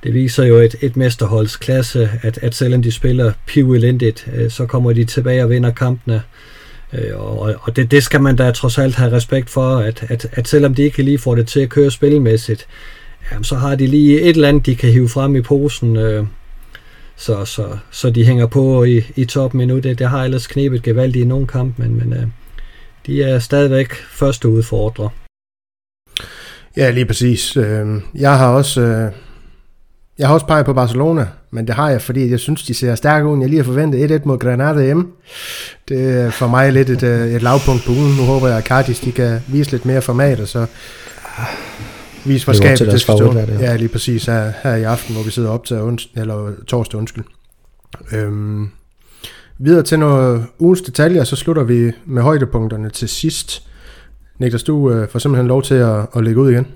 Det viser jo et, et mesterholdsklasse, at, at selvom de spiller pivelendigt, øh, så kommer de tilbage og vinder kampene. Øh, og og det, det skal man da trods alt have respekt for, at, at, at selvom de ikke lige får det til at køre spilmæssigt, jamen, så har de lige et eller andet, de kan hive frem i posen, øh, så, så, så de hænger på i, i toppen endnu. Det, det har ellers knebet gevaldigt i nogle kampe, men, men øh, de er stadigvæk første udfordrer. Ja, lige præcis. Jeg har også... Øh Jeg har også peget på Barcelona, men det har jeg, fordi jeg synes, de ser stærke ud. Jeg lige har forventet et-et mod Granada hjemme. Det er for mig lidt et, et lavpunkt på ugen. Nu håber jeg, at Cardis, de kan vise lidt mere format, og så vise forskabet til forstående. Ja, lige præcis her, her i aften, hvor vi sidder op til onsdag, eller torsdag, undskyld. Øhm, videre til nogle ugens detaljer, så slutter vi med højdepunkterne til sidst. Niklas, du øh, får simpelthen lov til at, at lægge ud igen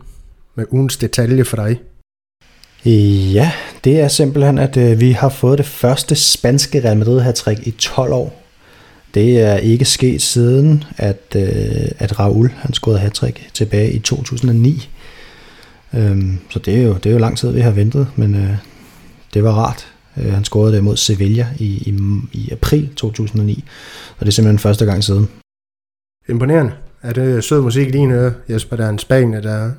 med ugens detalje for dig. Ja, det er simpelthen, at øh, vi har fået det første spanske Real Madrid-hattrick i tolv år. Det er ikke sket siden, at, øh, at Raul han scorede hattrick tilbage i to tusind og ni. Øhm, så det er, jo, det er jo lang tid, vi har ventet, men øh, det var rart. Øh, han scorede det mod Sevilla i, i, i april to tusind og ni, og det er simpelthen første gang siden. Imponerende. Er det sød musik i dine ører, Jesper? Der er en spanier, der,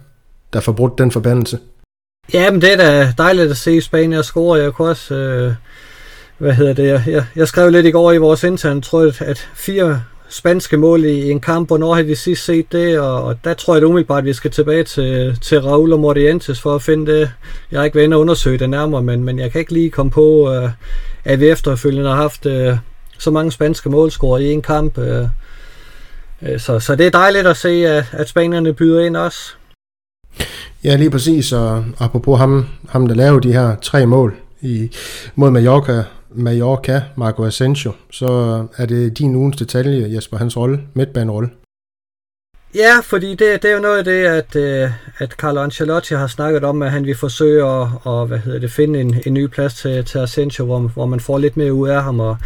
der får brudt den forbandelse. Ja, men det er da dejligt at se Spanier score. Jeg kunne også, øh, hvad hedder det, jeg, jeg, jeg skrev lidt i går i vores intern, tror jeg, at fire spanske mål i en kamp, hvornår har vi sidst set det, og, og der tror jeg det umiddelbart, at vi skal tilbage til, til Raul og Morientes for at finde det. Jeg er ikke ved at undersøge det nærmere, men, men jeg kan ikke lige komme på, øh, at vi efterfølgende har haft øh, så mange spanske målscorer i en kamp. Øh, øh, så, så det er dejligt at se, at, at Spanierne byder ind også. Ja, lige præcis, og apropos ham, ham der lavede de her tre mål i, mod Mallorca, Mallorca, Marco Asensio, så er det din ugens detalje, Jesper, hans rolle, midtbanerolle. Ja, fordi det, det er jo noget af det, at, at Carlo Ancelotti har snakket om, at han vil forsøge at og, hvad hedder det, finde en, en ny plads til, til Asensio, hvor, hvor man får lidt mere ud af ham, og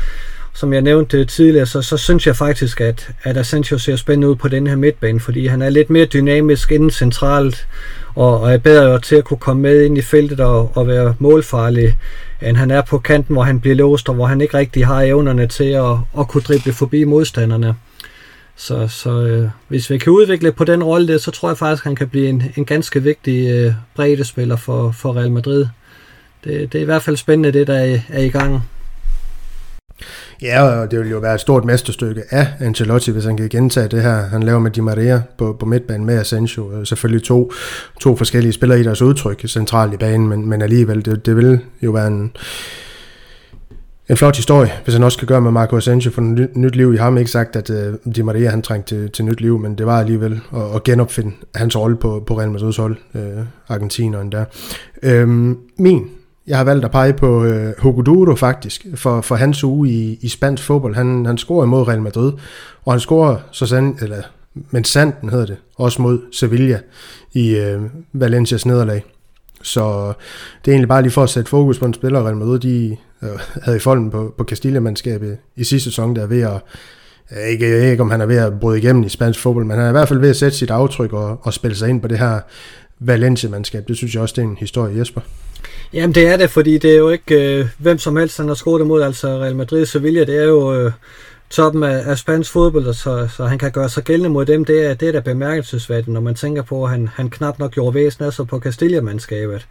som jeg nævnte tidligere, så, så synes jeg faktisk, at, at Asensio ser spændende ud på den her midtbane, fordi han er lidt mere dynamisk inden centralt, og, og er bedre til at kunne komme med ind i feltet og, og være målfarlig, end han er på kanten, hvor han bliver låst, og hvor han ikke rigtig har evnerne til at, at kunne drible forbi modstanderne. Så, så øh, hvis vi kan udvikle på den rolle der, så tror jeg faktisk, at han kan blive en, en ganske vigtig øh, bredespiller for, for Real Madrid. Det, det er i hvert fald spændende, det der er, er i gang. Ja, og det vil jo være et stort mesterstykke af Ancelotti, hvis han kan gentage det her, han laver med Di Maria på, på midtbanen med Asensio. Selvfølgelig to, to forskellige spillere i deres udtryk centralt i banen, men, men alligevel, det, det vil jo være en... En flot historie, hvis han også kan gøre med Marco Asensio for nyt liv i ham. Ikke sagt, at uh, Di Maria han trængte til, til nyt liv, men det var alligevel at, at genopfinde hans rolle på, på Real Madrids hold, uh, argentineren der. Øhm, min, jeg har valgt at pege på uh, Hugo Duro faktisk, for, for hans uge i, i spansk fodbold. Han, han scorer imod Real Madrid, og han scorer så sandt, eller men sanden hedder det, også mod Sevilla i uh, Valencias nederlag. Så det er egentlig bare lige for at sætte fokus på en spiller, og Real Madrid, de havde i folden på, på Castilla-mandskabet i sidste sæson, der er ved at, ikke, jeg ved ikke om han er ved at bryde igennem i spansk fodbold, men han er i hvert fald ved at sætte sit aftryk og, og spille sig ind på det her Valencia-mandskab. Det synes jeg også, det er en historie, Jesper. Jamen det er det, fordi det er jo ikke øh, hvem som helst, han har skruet imod, altså Real Madrid og Sevilla, det er jo øh, toppen af, af spansk fodbold, så, så han kan gøre sig gældende mod dem, det er, det er da bemærkelsesværdigt, når man tænker på, at han, han knap nok gjorde væsen af sig på Castilla-mandskabet.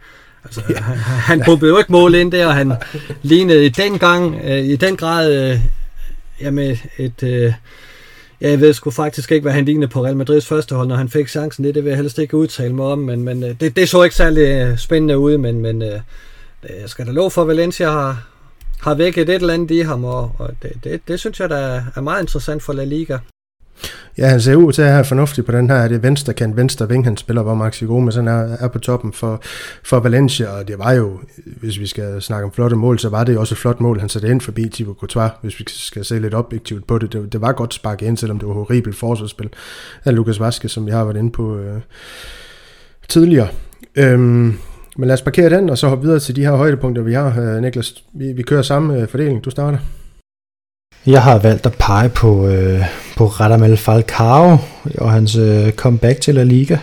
Altså, ja. Han, han pumpede jo ikke mål ind der, og han lignede i den gang, øh, i den grad, øh, jamen et, øh, jeg ved sgu faktisk ikke, hvad han lignede på Real Madrids første hold, når han fik chancen, det, det vil jeg helst ikke udtale mig om, men, men det, det så ikke særlig spændende ud, men, men øh, jeg skal da love for, Valencia har, har vækket et eller andet i ham, og, og det, det, det synes jeg, der er meget interessant for La Liga. Ja, han ser ud til at have fornuftigt på den her, er det venstre kant, venstre ving, han spiller, hvor Maxi Gomes han er, er på toppen for, for Valencia, og det var jo, hvis vi skal snakke om flotte mål, så var det jo også et flot mål, han satte ind forbi Thibaut Courtois, hvis vi skal se lidt objektivt på det, det, det var godt sparket ind, selvom det var horribelt forsvarsspil af Lucas Vázquez, som vi har været inde på øh, tidligere. Øhm, men lad os parkere den, og så hoppe videre til de her højdepunkter, vi har. Øh, Niklas, vi, vi kører samme øh, fordeling, du starter. Jeg har valgt at pege på, øh, på Radamel Falcao og hans øh, comeback til La Liga,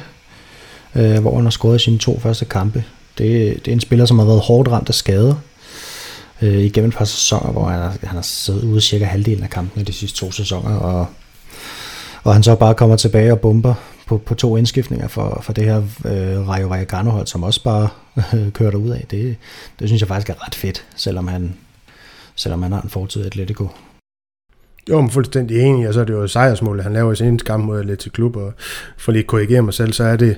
øh, hvor han har scoret sine to første kampe. Det, det er en spiller, som har været hårdt ramt af skader øh, igennem et par sæsoner, hvor han har, han har siddet ude cirka halvdelen af kampene de sidste to sæsoner, og, og han så bare kommer tilbage og bomber på, på to indskiftninger for, for det her øh, Rayo Vallecano-hold, som også bare øh, kører derud af. Det, det synes jeg faktisk er ret fedt, selvom han, selvom han har en fortid i Atletico. Jo, men fuldstændig enig, og så er det jo sejrsmålet, han laver i sin eneste kamp mod Atletic Klub, og for lige at korrigere mig selv, så er det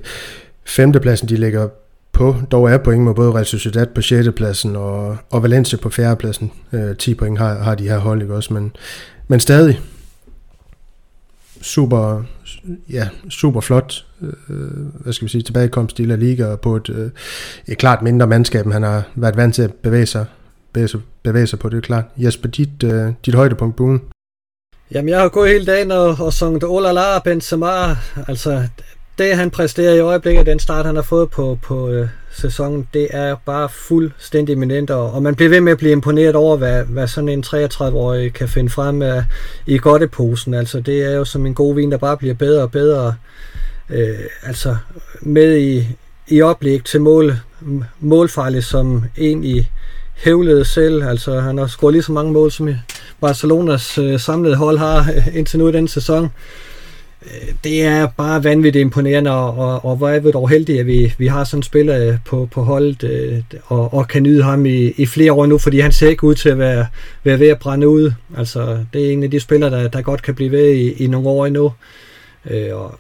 femtepladsen, de ligger på, dog er point med både Real Sociedad på sjettepladsen og, og Valencia på fjerdepladsen. Øh, ti point har, har de her hold, ikke også, men, men stadig super, ja, super flot, øh, hvad skal vi sige, tilbagekomst i La Liga på et, øh, et klart mindre mandskab, han har været vant til at bevæge sig, bevæge sig på, det er klart. Jesper, dit, øh, dit højdepunkt på ugen? Jamen, jeg har gået hele dagen og, og sunget oh la la Benzema. Altså, det han præsterer i øjeblikket, den start, han har fået på, på øh, sæsonen, det er bare fuldstændig eminent, og, og man bliver ved med at blive imponeret over, hvad, hvad sådan en treogtredive-årig kan finde frem af, i godteposen. Altså, det er jo som en god vin, der bare bliver bedre og bedre. Øh, altså, med i, i oplæg til mål, målfarlig som en i hævlede selv. Altså, han har scoret lige så mange mål, som Barcelonas øh, samlede hold har øh, indtil nu i denne sæson. Øh, det er bare vanvittigt imponerende, og, og, og hvor er vi dog heldige, at vi, vi har sådan en spiller øh, på, på holdet, øh, og, og kan nyde ham i, i flere år nu, fordi han ser ikke ud til at være, være ved at brænde ud. Altså, det er en af de spillere, der, der godt kan blive ved i, i nogle år endnu. Øh, og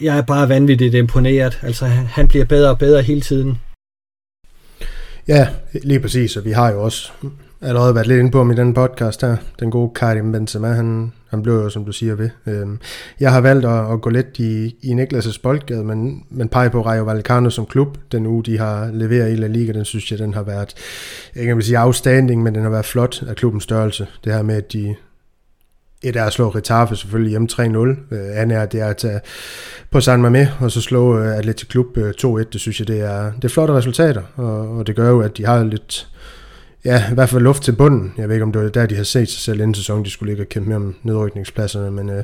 jeg er bare vanvittigt imponeret. Altså, han, han bliver bedre og bedre hele tiden. Ja, lige præcis, og vi har jo også allerede været lidt inde på om i den podcast her, den gode Karim Benzema, han, han blev jo, som du siger, ved. Jeg har valgt at, at gå lidt i, i Niklas' boldgade, men, men pege på Rayo Vallecano som klub, den uge de har leveret i La Liga, den synes jeg, den har været, ikke kan man sige afstanding, men den har været flot af klubbens størrelse, det her med, at de... Et er at slå Getafe selvfølgelig hjemme tre nul. Øh, andet er, det er at tage på San Mamé og så slå øh, Athletic Klub øh, to et. Det synes jeg, det er, det er flotte resultater, og, og det gør jo, at de har lidt, ja, i hvert fald luft til bunden. Jeg ved ikke, om det var der, de har set sig selv inden sæsonen, de skulle ligge og kæmpe mere om nedrykningspladserne, men øh,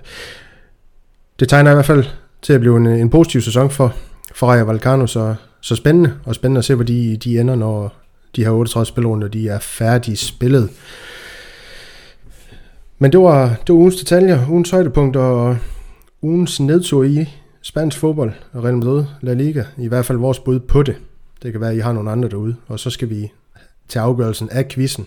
det tegner i hvert fald til at blive en, en positiv sæson for, for Rayo Vallecano, så, så spændende, og spændende at se, hvor de, de ender, når de her otteogtredive spillerunder, de er færdige spillet. Men det var, det var ugens detaljer, ugens højdepunkter og ugens nedtur i spansk fodbold og Real Madrid, La Liga. I hvert fald vores bud på det. Det kan være, at I har nogle andre derude. Og så skal vi til afgørelsen af quizzen.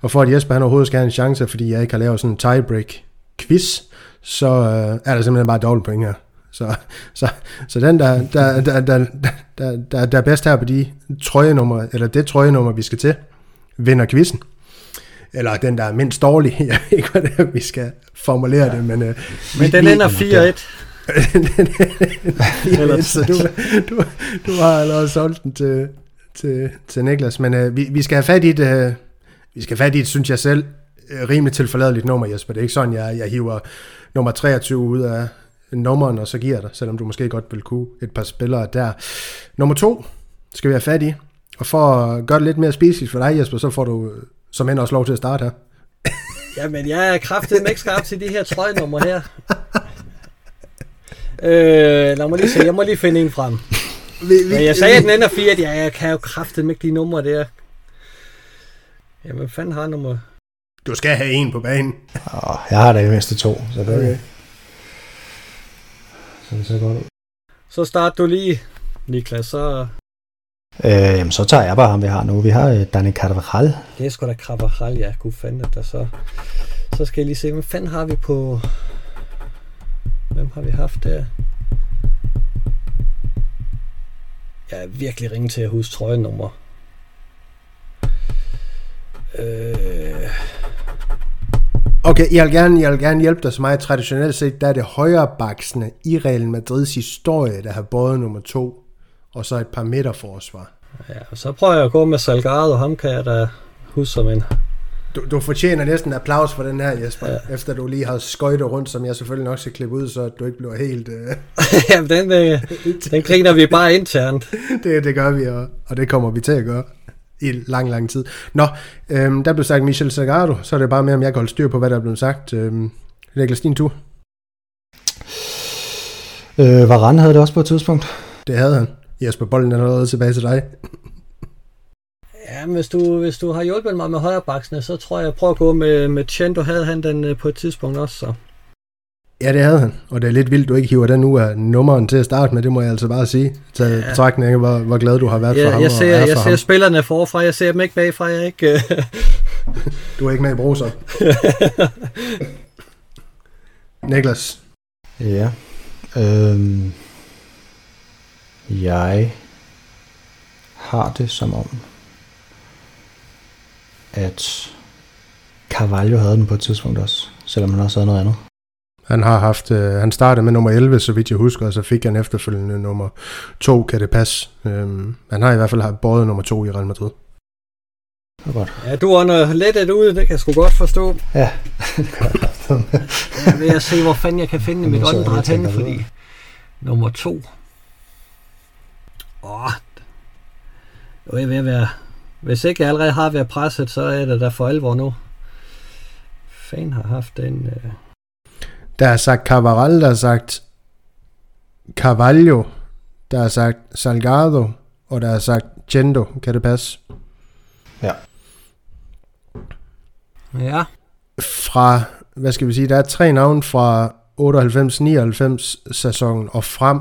Og for at Jesper han overhovedet skal have en chance, fordi jeg ikke har lavet sådan en tiebreak-quiz, så øh, er der simpelthen bare dobbelt point her. Så, så, så den, der, der, der, der, der, der, der er bedst her på de trøjenummer, eller det trøjenummer, vi skal til, vinder quizzen. Eller den, der er mindst dårlig. Jeg ved ikke, hvordan vi skal formulere ja. det, men... Øh, men den ender fire et. Så du, du, du har allerede solgt den til, til, til Niklas. Men øh, vi, vi skal have fat i et, øh, vi skal have fat i et, synes jeg selv, rimelig tilforladeligt nummer, Jesper. Det er ikke sådan, jeg, jeg hiver nummer treogtyve ud af nummeren, og så giver dig, selvom du måske godt vil kunne et par spillere der. Nummer to skal vi have fat i. Og for at gøre det lidt mere spiseligt for dig, Jesper, så får du som end også lov til at starte her. Jamen, jeg er kraftedeme ikke skarp til de her trøjenummer her. Øh, lad mig lige se, jeg må lige finde en frem. Vi, vi, jeg sagde, at den ender fire, at jeg, jeg kan jo kraftedeme ikke de numre der. Jamen, hvad fanden har nummer? Du skal have en på banen. Oh, jeg har da i mindste to, så det okay. Sådan ser godt ud. Så starter du lige, Niklas, så... Øh, jamen, så tager jeg bare ham, vi har nu. Vi har øh, Dani Carvajal. Det er sgu da Carvajal, ja. Gud fanden, at der så... Så skal jeg lige se, hvem fanden har vi på... Hvem har vi haft der? Jeg er virkelig ringe til at huske trøjenummer. Øh... Okay, jeg vil, gerne, jeg vil gerne hjælpe dig så meget. Traditionelt set, der er det højrebaksene i Real Madrids historie, der har både nummer to og så et par midterforsvar. Ja, og så prøver jeg at gå med Salgado, og ham kan jeg da huske som en... Du, du fortjener næsten applaus for den her, Jesper, ja. Efter du lige har skøjtet rundt, som jeg selvfølgelig nok skal klippe ud, så du ikke bliver helt... Uh... Jamen, den, øh, den griner vi bare internt. det, det gør vi, og, og det kommer vi til at gøre i lang, lang tid. Nå, øhm, der blev sagt Michel Salgado, så er det bare med, om jeg kan holde styr på, hvad der er blevet sagt. Øhm, Niklas, din tur. Øh, Varane havde det også på et tidspunkt. Det havde han. Jesper, bolden er allerede tilbage til dig. Ja, hvis du, hvis du har hjulpet mig med højrebaksene, så tror jeg, jeg prøver at gå med, med Chendo. Havde han den på et tidspunkt også, så? Ja, det havde han. Og det er lidt vildt, du ikke hiver den nu af nummeren til at starte med. Det må jeg altså bare sige. Til ja. Betragtning, hvor, hvor glad du har været ja, for ham. Jeg ser, jeg ser ham. Spillerne forfra. Jeg ser dem ikke bagfra. Jeg ikke... du er ikke med i bruser. Niklas. Ja. Øhm... Jeg har det som om, at Carvalho havde den på et tidspunkt også, selvom han også havde noget andet. Han har haft, øh, han startede med nummer elleve, så vidt jeg husker, og så fik han efterfølgende nummer to, kan det passe. Øhm, han har i hvert fald haft både nummer to i Real Madrid. Det er godt. Ja, du ånder lettet ud, det kan jeg sgu godt forstå. Ja, det kan jeg godt. Jeg vil se, hvor fanden jeg kan finde mit åndedræt henne, fordi nummer to... Åh, oh, jeg vil være... Hvis ikke jeg allerede har været presset, så er det der for alvor nu. Fan har haft den... Uh... Der er sagt Carvajal, der er sagt Carvalho, der er sagt Salgado, og der er sagt Chendo. Kan det passe? Ja. Ja. Fra, hvad skal vi sige, der er tre navne fra otteoghalvfems nioghalvfems sæsonen og frem.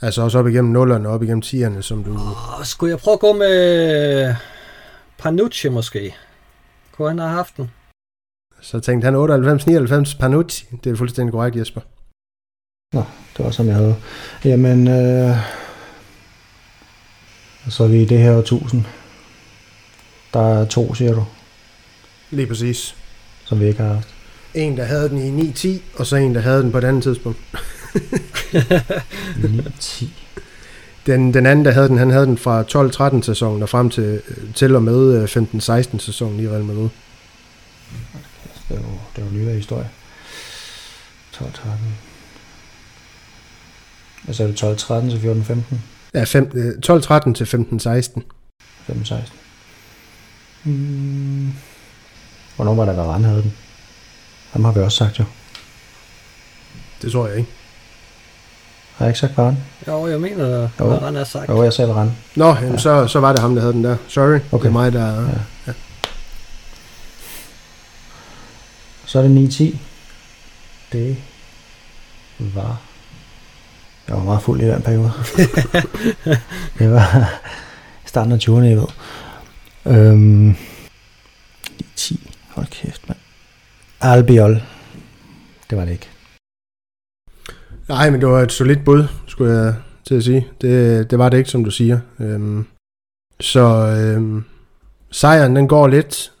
Altså også op igennem nullerne, op igennem tierne, som du... Oh, skulle jeg prøve at gå med Panucci måske? Kunne han have haft den? Så tænkte han otteoghalvfems nioghalvfems Panucci. Det er fuldstændig korrekt, Jesper. Nå, det var som jeg havde. Jamen, øh... så er vi i det her årtusind. Der er to, siger du? Lige præcis. Som vi ikke har haft. En, der havde den i ni ti, og så en, der havde den på et andet tidspunkt. den, den anden, der havde den, han havde den fra tolv tretten sæsonen og frem til, til og med femten seksten sæsonen i Real Madrid. Det var det var lige af historie. tolv tretten. Og så er det tolv tretten til fjorten femten. Ja, tolv tretten til femten seksten. femten seksten. Hmm. Hvornår var der, der Varane havde den? Ham har vi også sagt, jo. Det tror jeg ikke. Har jeg ikke sagt Varane? Jo, jeg mener, at Varane er sagt. Jo, jeg sagde Varane. Nå, jamen, ja. så, så var det ham, der havde den der. Sorry, okay. Det er mig, der... Ja. Ja. Så er det ni ti. Det var... Jeg var meget fuld i den periode. Det var starten af tyverne, jeg ved. Øhm... ni ti. Hold kæft, mand. Albiol. Det var det ikke. Nej, men det var et solidt bud, skulle jeg til at sige. Det, det var det ikke, som du siger. Øhm, så øhm, sejren, den går lidt...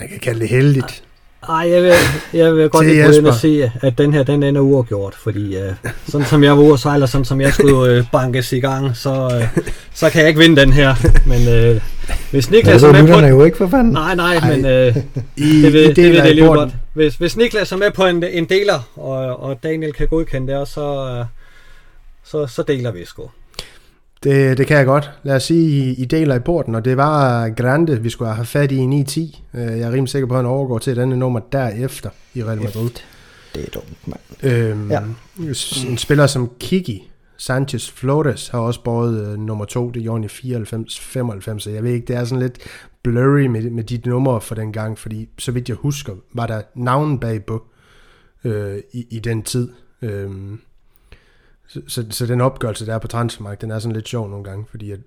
Man kan kalde det heldigt. Nej, jeg vil, jeg vil godt lige gå ind og se, at den her, den ender uafgjort, fordi øh, sådan som jeg var ude og sejler, sådan som jeg skulle øh, bankes i gang, så, øh, så kan jeg ikke vinde den her. Men øh, hvis Niklas er med på... Den... jo ikke for fanden. Nej, nej, Ej. men øh, I, det vil det, det lige godt. Hvis, hvis Niklas er med på en, en deler, og, og Daniel kan godkende det, så, øh, så, så deler vi sgu. Det, det kan jeg godt. Lad os sige, I deler i porten, og det var Grande, vi skulle have fat i i ni ti. Jeg er rimelig sikker på, at han overgår til et andet nummer derefter i Real Madrid. Det er dumt, mand. Øhm, ja. En spiller som Kiki Sanchez Flores har også båret øh, nummer to, det gjorde han i fireoghalvfems femoghalvfems. Jeg ved ikke, det er sådan lidt blurry med, med dit nummer for den gang, fordi så vidt jeg husker, var der navn bagpå øh, i, i den tid. Øh, Så, så, så den opgørelse, der er på transfermarkedet, den er sådan lidt sjov nogle gange, fordi at,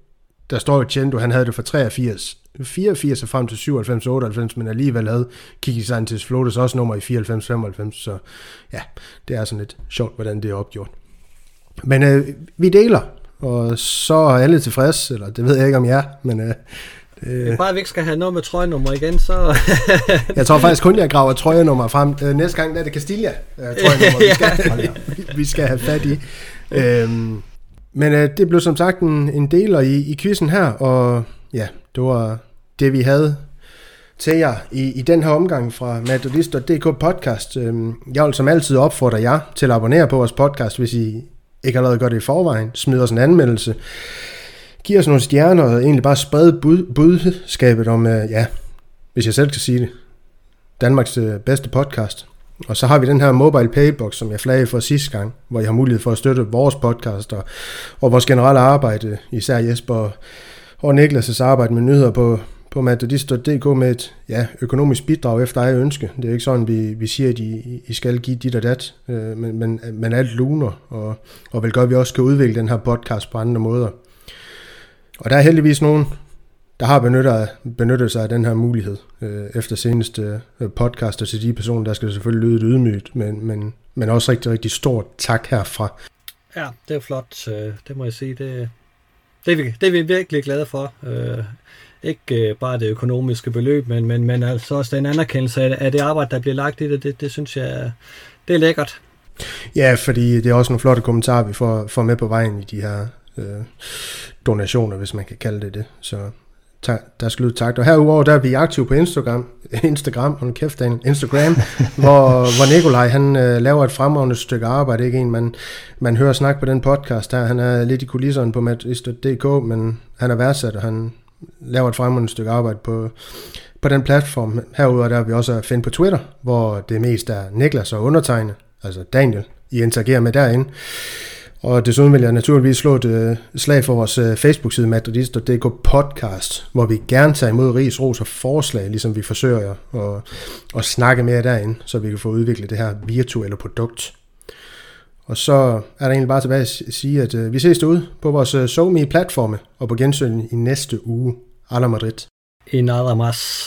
der står jo Chendo, han havde det fra treogfirs, fireogfirs og frem til syvoghalvfems, otteoghalvfems, men alligevel havde Kiki Sanchez Flores også nummer i fireoghalvfems, femoghalvfems, så ja, det er sådan lidt sjovt, hvordan det er opgjort. Men øh, vi deler, og så er alle tilfreds, eller det ved jeg ikke om jeg er, men... Øh, Øh, bare vi ikke skal have noget med trøjenummer igen, så... Jeg tror faktisk kun, jeg graver trøjenummer frem. Øh, næste gang er det Castilla øh, trøjenummer, vi skal, vi skal have fat i. Øhm, men øh, det blev som sagt en, en deler i, i quizzen her, og ja, det var det, vi havde til jer i, i den her omgang fra madridist punktum d k podcast. Øhm, jeg vil som altid opfordre jer til at abonnere på vores podcast, hvis I ikke allerede gør det i forvejen. Smid os en anmeldelse. Giv os nogle stjerner og egentlig bare sprede bud- budskabet om, øh, ja, hvis jeg selv kan sige det, Danmarks øh, bedste podcast. Og så har vi den her mobile paybox, som jeg flaggede for sidste gang, hvor I har mulighed for at støtte vores podcast og, og vores generelle arbejde, især Jesper og, og Niklas' arbejde med nyheder på, på madridist punktum d k med et ja, økonomisk bidrag efter eget ønske. Det er ikke sådan, vi, vi siger, at I, I skal give dit og dat, øh, men, men, men alt luner, og, og vel godt, vi også kan udvikle den her podcast på andre måder. Og der er heldigvis nogen, der har benyttet, benyttet sig af den her mulighed øh, efter seneste øh, podcaster til de personer, der skal selvfølgelig lyde ydmygt, men, men, men også rigtig, rigtig stort tak herfra. Ja, det er flot. Det må jeg sige. Det, det, er, vi, det er vi virkelig glade for. Øh, ikke øh, bare det økonomiske beløb, men, men, men altså også den anerkendelse af det arbejde, der bliver lagt i det. Det, det synes jeg, det er lækkert. Ja, fordi det er også nogle flotte kommentarer, vi får, får med på vejen i de her... Øh, donationer, hvis man kan kalde det det. Så ta- der skal lyde tak. Og herudover, der er vi aktive på Instagram, Instagram, og kæft, Daniel, Instagram, hvor, hvor Nikolaj, han øh, laver et fremragende stykke arbejde. Ikke en, man, man hører snak på den podcast her. Han er lidt i kulisserne på madridist punktum d k, men han er værdsat, og han laver et fremragende stykke arbejde på, på den platform. Herudover, der er vi også at finde på Twitter, hvor det mest er Niklas og undertegne, altså Daniel, I interagerer med derinde. Og desuden vil jeg naturligvis slå et øh, slag for vores øh, Facebook-side madridist punktum d k podcast, hvor vi gerne tager imod ris, ros og forslag, ligesom vi forsøger at, at snakke mere derinde, så vi kan få udviklet det her virtuelle produkt. Og så er der egentlig bare tilbage at sige, at øh, vi ses derude på vores øh, SoMe-platforme og på gensyn i næste uge. Ala Madrid. En nada más.